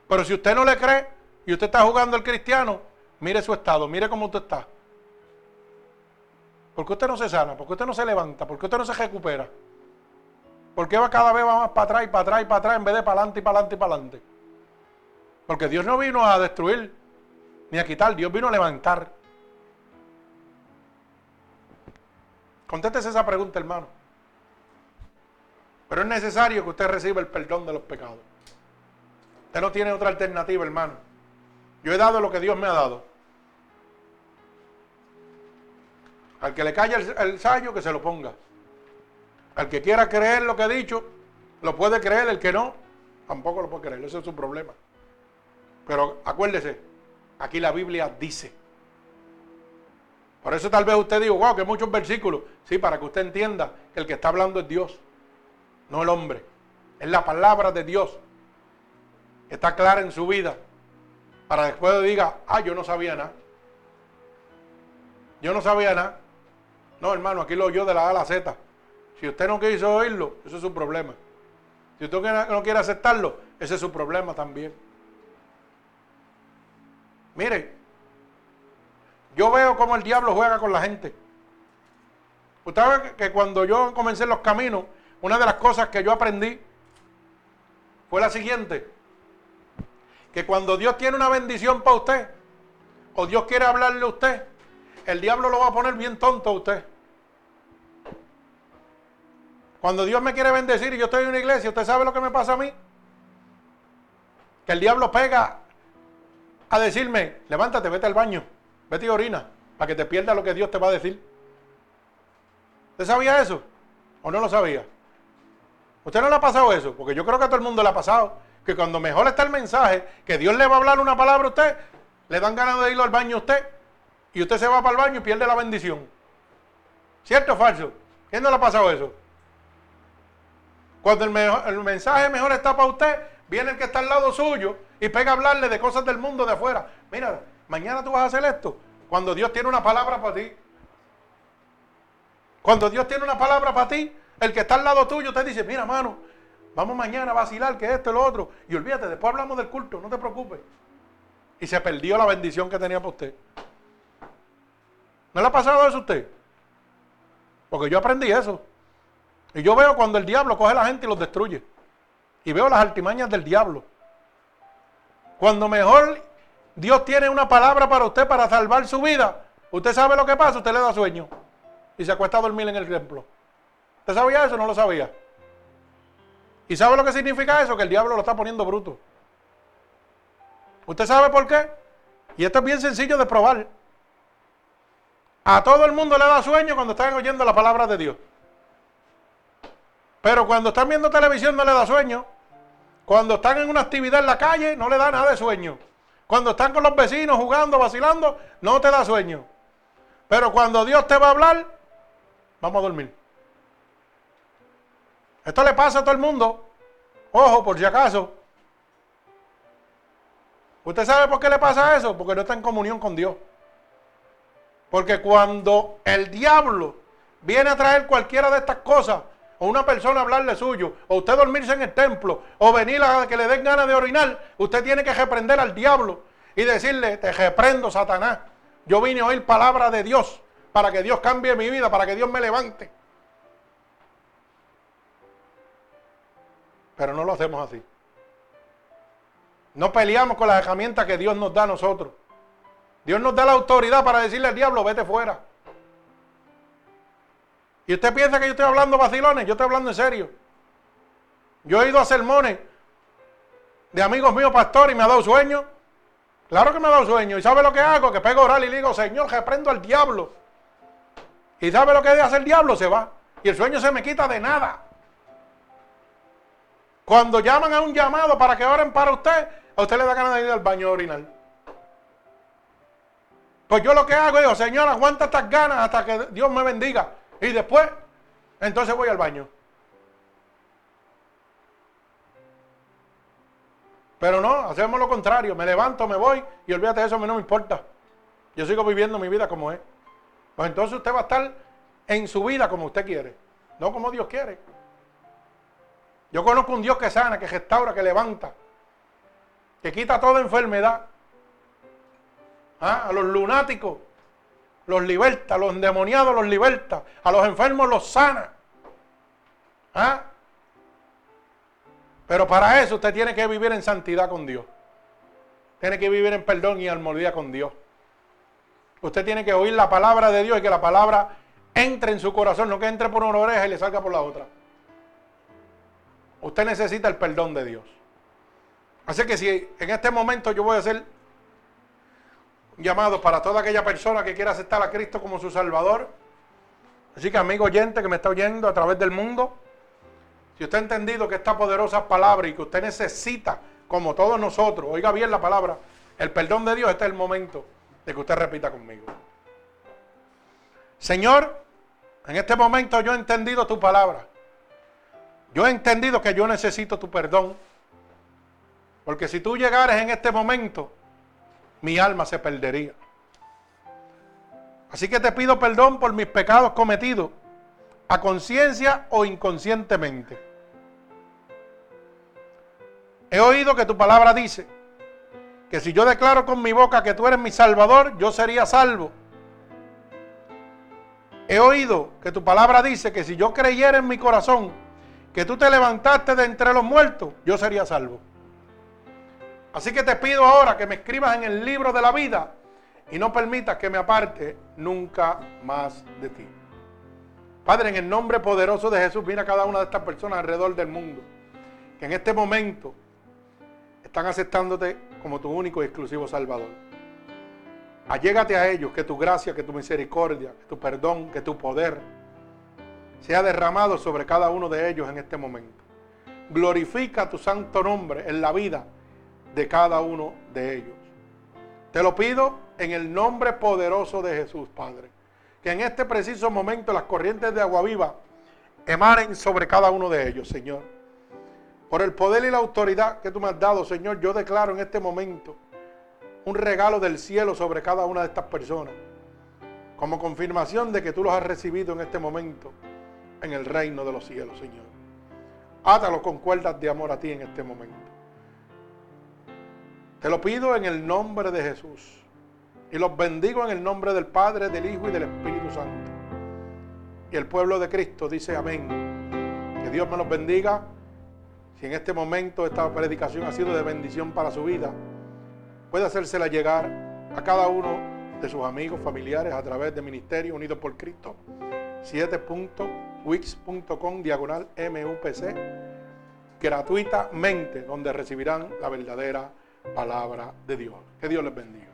Pero si usted no le cree y usted está jugando al cristiano, mire su estado, mire cómo usted está. ¿Por qué usted no se sana? ¿Por qué usted no se levanta? ¿Por qué usted no se recupera? ¿Por qué va cada vez va más para atrás y para atrás y para atrás en vez de para adelante y para adelante y para adelante? Porque Dios no vino a destruir ni a quitar, Dios vino a levantar. Contéstese esa pregunta, hermano. Pero es necesario que usted reciba el perdón de los pecados. Usted no tiene otra alternativa, hermano. Yo he dado lo que Dios me ha dado. Al que le calle el, el sayo, que se lo ponga. Al que quiera creer lo que he dicho, lo puede creer. El que no, tampoco lo puede creer. Ese es su problema. Pero acuérdese, aquí la Biblia dice. Por eso tal vez usted diga, wow, que muchos versículos. Sí, para que usted entienda que el que está hablando es Dios, no el hombre. Es la palabra de Dios que está clara en su vida. Para después diga, ah, yo no sabía nada. Yo no sabía nada. No, hermano, aquí lo oyó de la A a la Z. Si usted no quiso oírlo, eso es su problema. Si usted no quiere aceptarlo, ese es su problema también. Mire, yo veo cómo el diablo juega con la gente. Usted sabe que cuando yo comencé los caminos, una de las cosas que yo aprendí fue la siguiente. Que cuando Dios tiene una bendición para usted, o Dios quiere hablarle a usted, el diablo lo va a poner bien tonto a usted. Cuando Dios me quiere bendecir y yo estoy en una iglesia, ¿usted sabe lo que me pasa a mí? Que el diablo pega a decirme, levántate, vete al baño. Vete y orina, para que te pierdas lo que Dios te va a decir. ¿Usted sabía eso? ¿O no lo sabía? ¿Usted no le ha pasado eso? Porque yo creo que a todo el mundo le ha pasado. Que cuando mejor está el mensaje, que Dios le va a hablar una palabra a usted, le dan ganas de ir al baño a usted, y usted se va para el baño y pierde la bendición. ¿Cierto o falso? ¿Quién no le ha pasado eso? Cuando el, mejor, el mensaje mejor está para usted, viene el que está al lado suyo y pega a hablarle de cosas del mundo de afuera. Mira, mañana tú vas a hacer esto. Cuando Dios tiene una palabra para ti. Cuando Dios tiene una palabra para ti, el que está al lado tuyo te dice, mira, mano, vamos mañana a vacilar que esto y lo otro. Y olvídate, después hablamos del culto, no te preocupes. Y se perdió la bendición que tenía para usted. ¿No le ha pasado eso a usted? Porque yo aprendí eso. Y yo veo cuando el diablo coge a la gente y los destruye. Y veo las artimañas del diablo. Cuando mejor Dios tiene una palabra para usted para salvar su vida, usted sabe lo que pasa, usted le da sueño. Y se acuesta a dormir en el templo. ¿Usted sabía eso o no lo sabía? ¿Y sabe lo que significa eso? Que el diablo lo está poniendo bruto. ¿Usted sabe por qué? Y esto es bien sencillo de probar. A todo el mundo le da sueño cuando están oyendo la palabra de Dios. Pero cuando están viendo televisión no le da sueño. Cuando están en una actividad en la calle no le da nada de sueño. Cuando están con los vecinos jugando, vacilando, no te da sueño. Pero cuando Dios te va a hablar, vamos a dormir. Esto le pasa a todo el mundo. Ojo, por si acaso. ¿Usted sabe por qué le pasa eso? Porque no está en comunión con Dios. Porque cuando el diablo viene a traer cualquiera de estas cosas, o una persona hablarle suyo, o usted dormirse en el templo, o venir a que le den ganas de orinar, usted tiene que reprender al diablo y decirle, te reprendo, Satanás. Yo vine a oír palabra de Dios, para que Dios cambie mi vida, para que Dios me levante. Pero no lo hacemos así. No peleamos con las herramientas que Dios nos da a nosotros. Dios nos da la autoridad para decirle al diablo, vete fuera. Y usted piensa que yo estoy hablando vacilones, yo estoy hablando en serio. Yo he ido a sermones de amigos míos pastores y me ha dado sueño. Claro que me ha dado sueño. ¿Y sabe lo que hago? Que pego a orar y le digo, Señor, reprendo al diablo. ¿Y sabe lo que hace el diablo? Se va. Y el sueño se me quita de nada. Cuando llaman a un llamado para que oren para usted, a usted le da ganas de ir al baño a orinar. Pues yo lo que hago, digo, Señor, aguanta estas ganas hasta que Dios me bendiga. Y después, entonces voy al baño. Pero no, hacemos lo contrario. Me levanto, me voy y olvídate de eso, a mí no me importa. Yo sigo viviendo mi vida como es. Pues entonces usted va a estar en su vida como usted quiere, no como Dios quiere. Yo conozco un Dios que sana, que restaura, que levanta, que quita toda enfermedad. ¿Ah? A los lunáticos los liberta, a los endemoniados los liberta, a los enfermos los sana. ¿Ah? Pero para eso usted tiene que vivir en santidad con Dios. Tiene que vivir en perdón y armonía con Dios. Usted tiene que oír la palabra de Dios y que la palabra entre en su corazón, no que entre por una oreja y le salga por la otra. Usted necesita el perdón de Dios. Así que si en este momento yo voy a hacer un llamado para toda aquella persona que quiera aceptar a Cristo como su Salvador. Así que amigo oyente que me está oyendo a través del mundo, si usted ha entendido que esta poderosa palabra y que usted necesita, como todos nosotros, oiga bien la palabra, el perdón de Dios, este es el momento de que usted repita conmigo. Señor, en este momento yo he entendido tu palabra. Yo he entendido que yo necesito tu perdón. Porque si tú llegaras en este momento, mi alma se perdería. Así que te pido perdón por mis pecados cometidos, a conciencia o inconscientemente. He oído que tu palabra dice que si yo declaro con mi boca que tú eres mi Salvador, yo sería salvo. He oído que tu palabra dice que si yo creyera en mi corazón que tú te levantaste de entre los muertos, yo sería salvo. Así que te pido ahora que me escribas en el libro de la vida y no permitas que me aparte nunca más de ti. Padre, en el nombre poderoso de Jesús, mira a cada una de estas personas alrededor del mundo que en este momento están aceptándote como tu único y exclusivo Salvador. Allégate a ellos, que tu gracia, que tu misericordia, que tu perdón, que tu poder sea derramado sobre cada uno de ellos en este momento. Glorifica tu santo nombre en la vida de cada uno de ellos. Te lo pido en el nombre poderoso de Jesús, Padre. Que en este preciso momento las corrientes de agua viva emanen sobre cada uno de ellos, Señor. Por el poder y la autoridad que tú me has dado, Señor, yo declaro en este momento un regalo del cielo sobre cada una de estas personas, como confirmación de que tú los has recibido en este momento en el reino de los cielos, Señor. Átalos con cuerdas de amor a ti en este momento. Te lo pido en el nombre de Jesús y los bendigo en el nombre del Padre, del Hijo y del Espíritu Santo. Y el pueblo de Cristo dice amén. Que Dios me los bendiga. Si en este momento esta predicación ha sido de bendición para su vida, puede hacérsela llegar a cada uno de sus amigos, familiares, a través de Ministerio Unidos por Cristo, siete punto wix punto com diagonal M U P C, gratuitamente, donde recibirán la verdadera palabra de Dios. Que Dios les bendiga.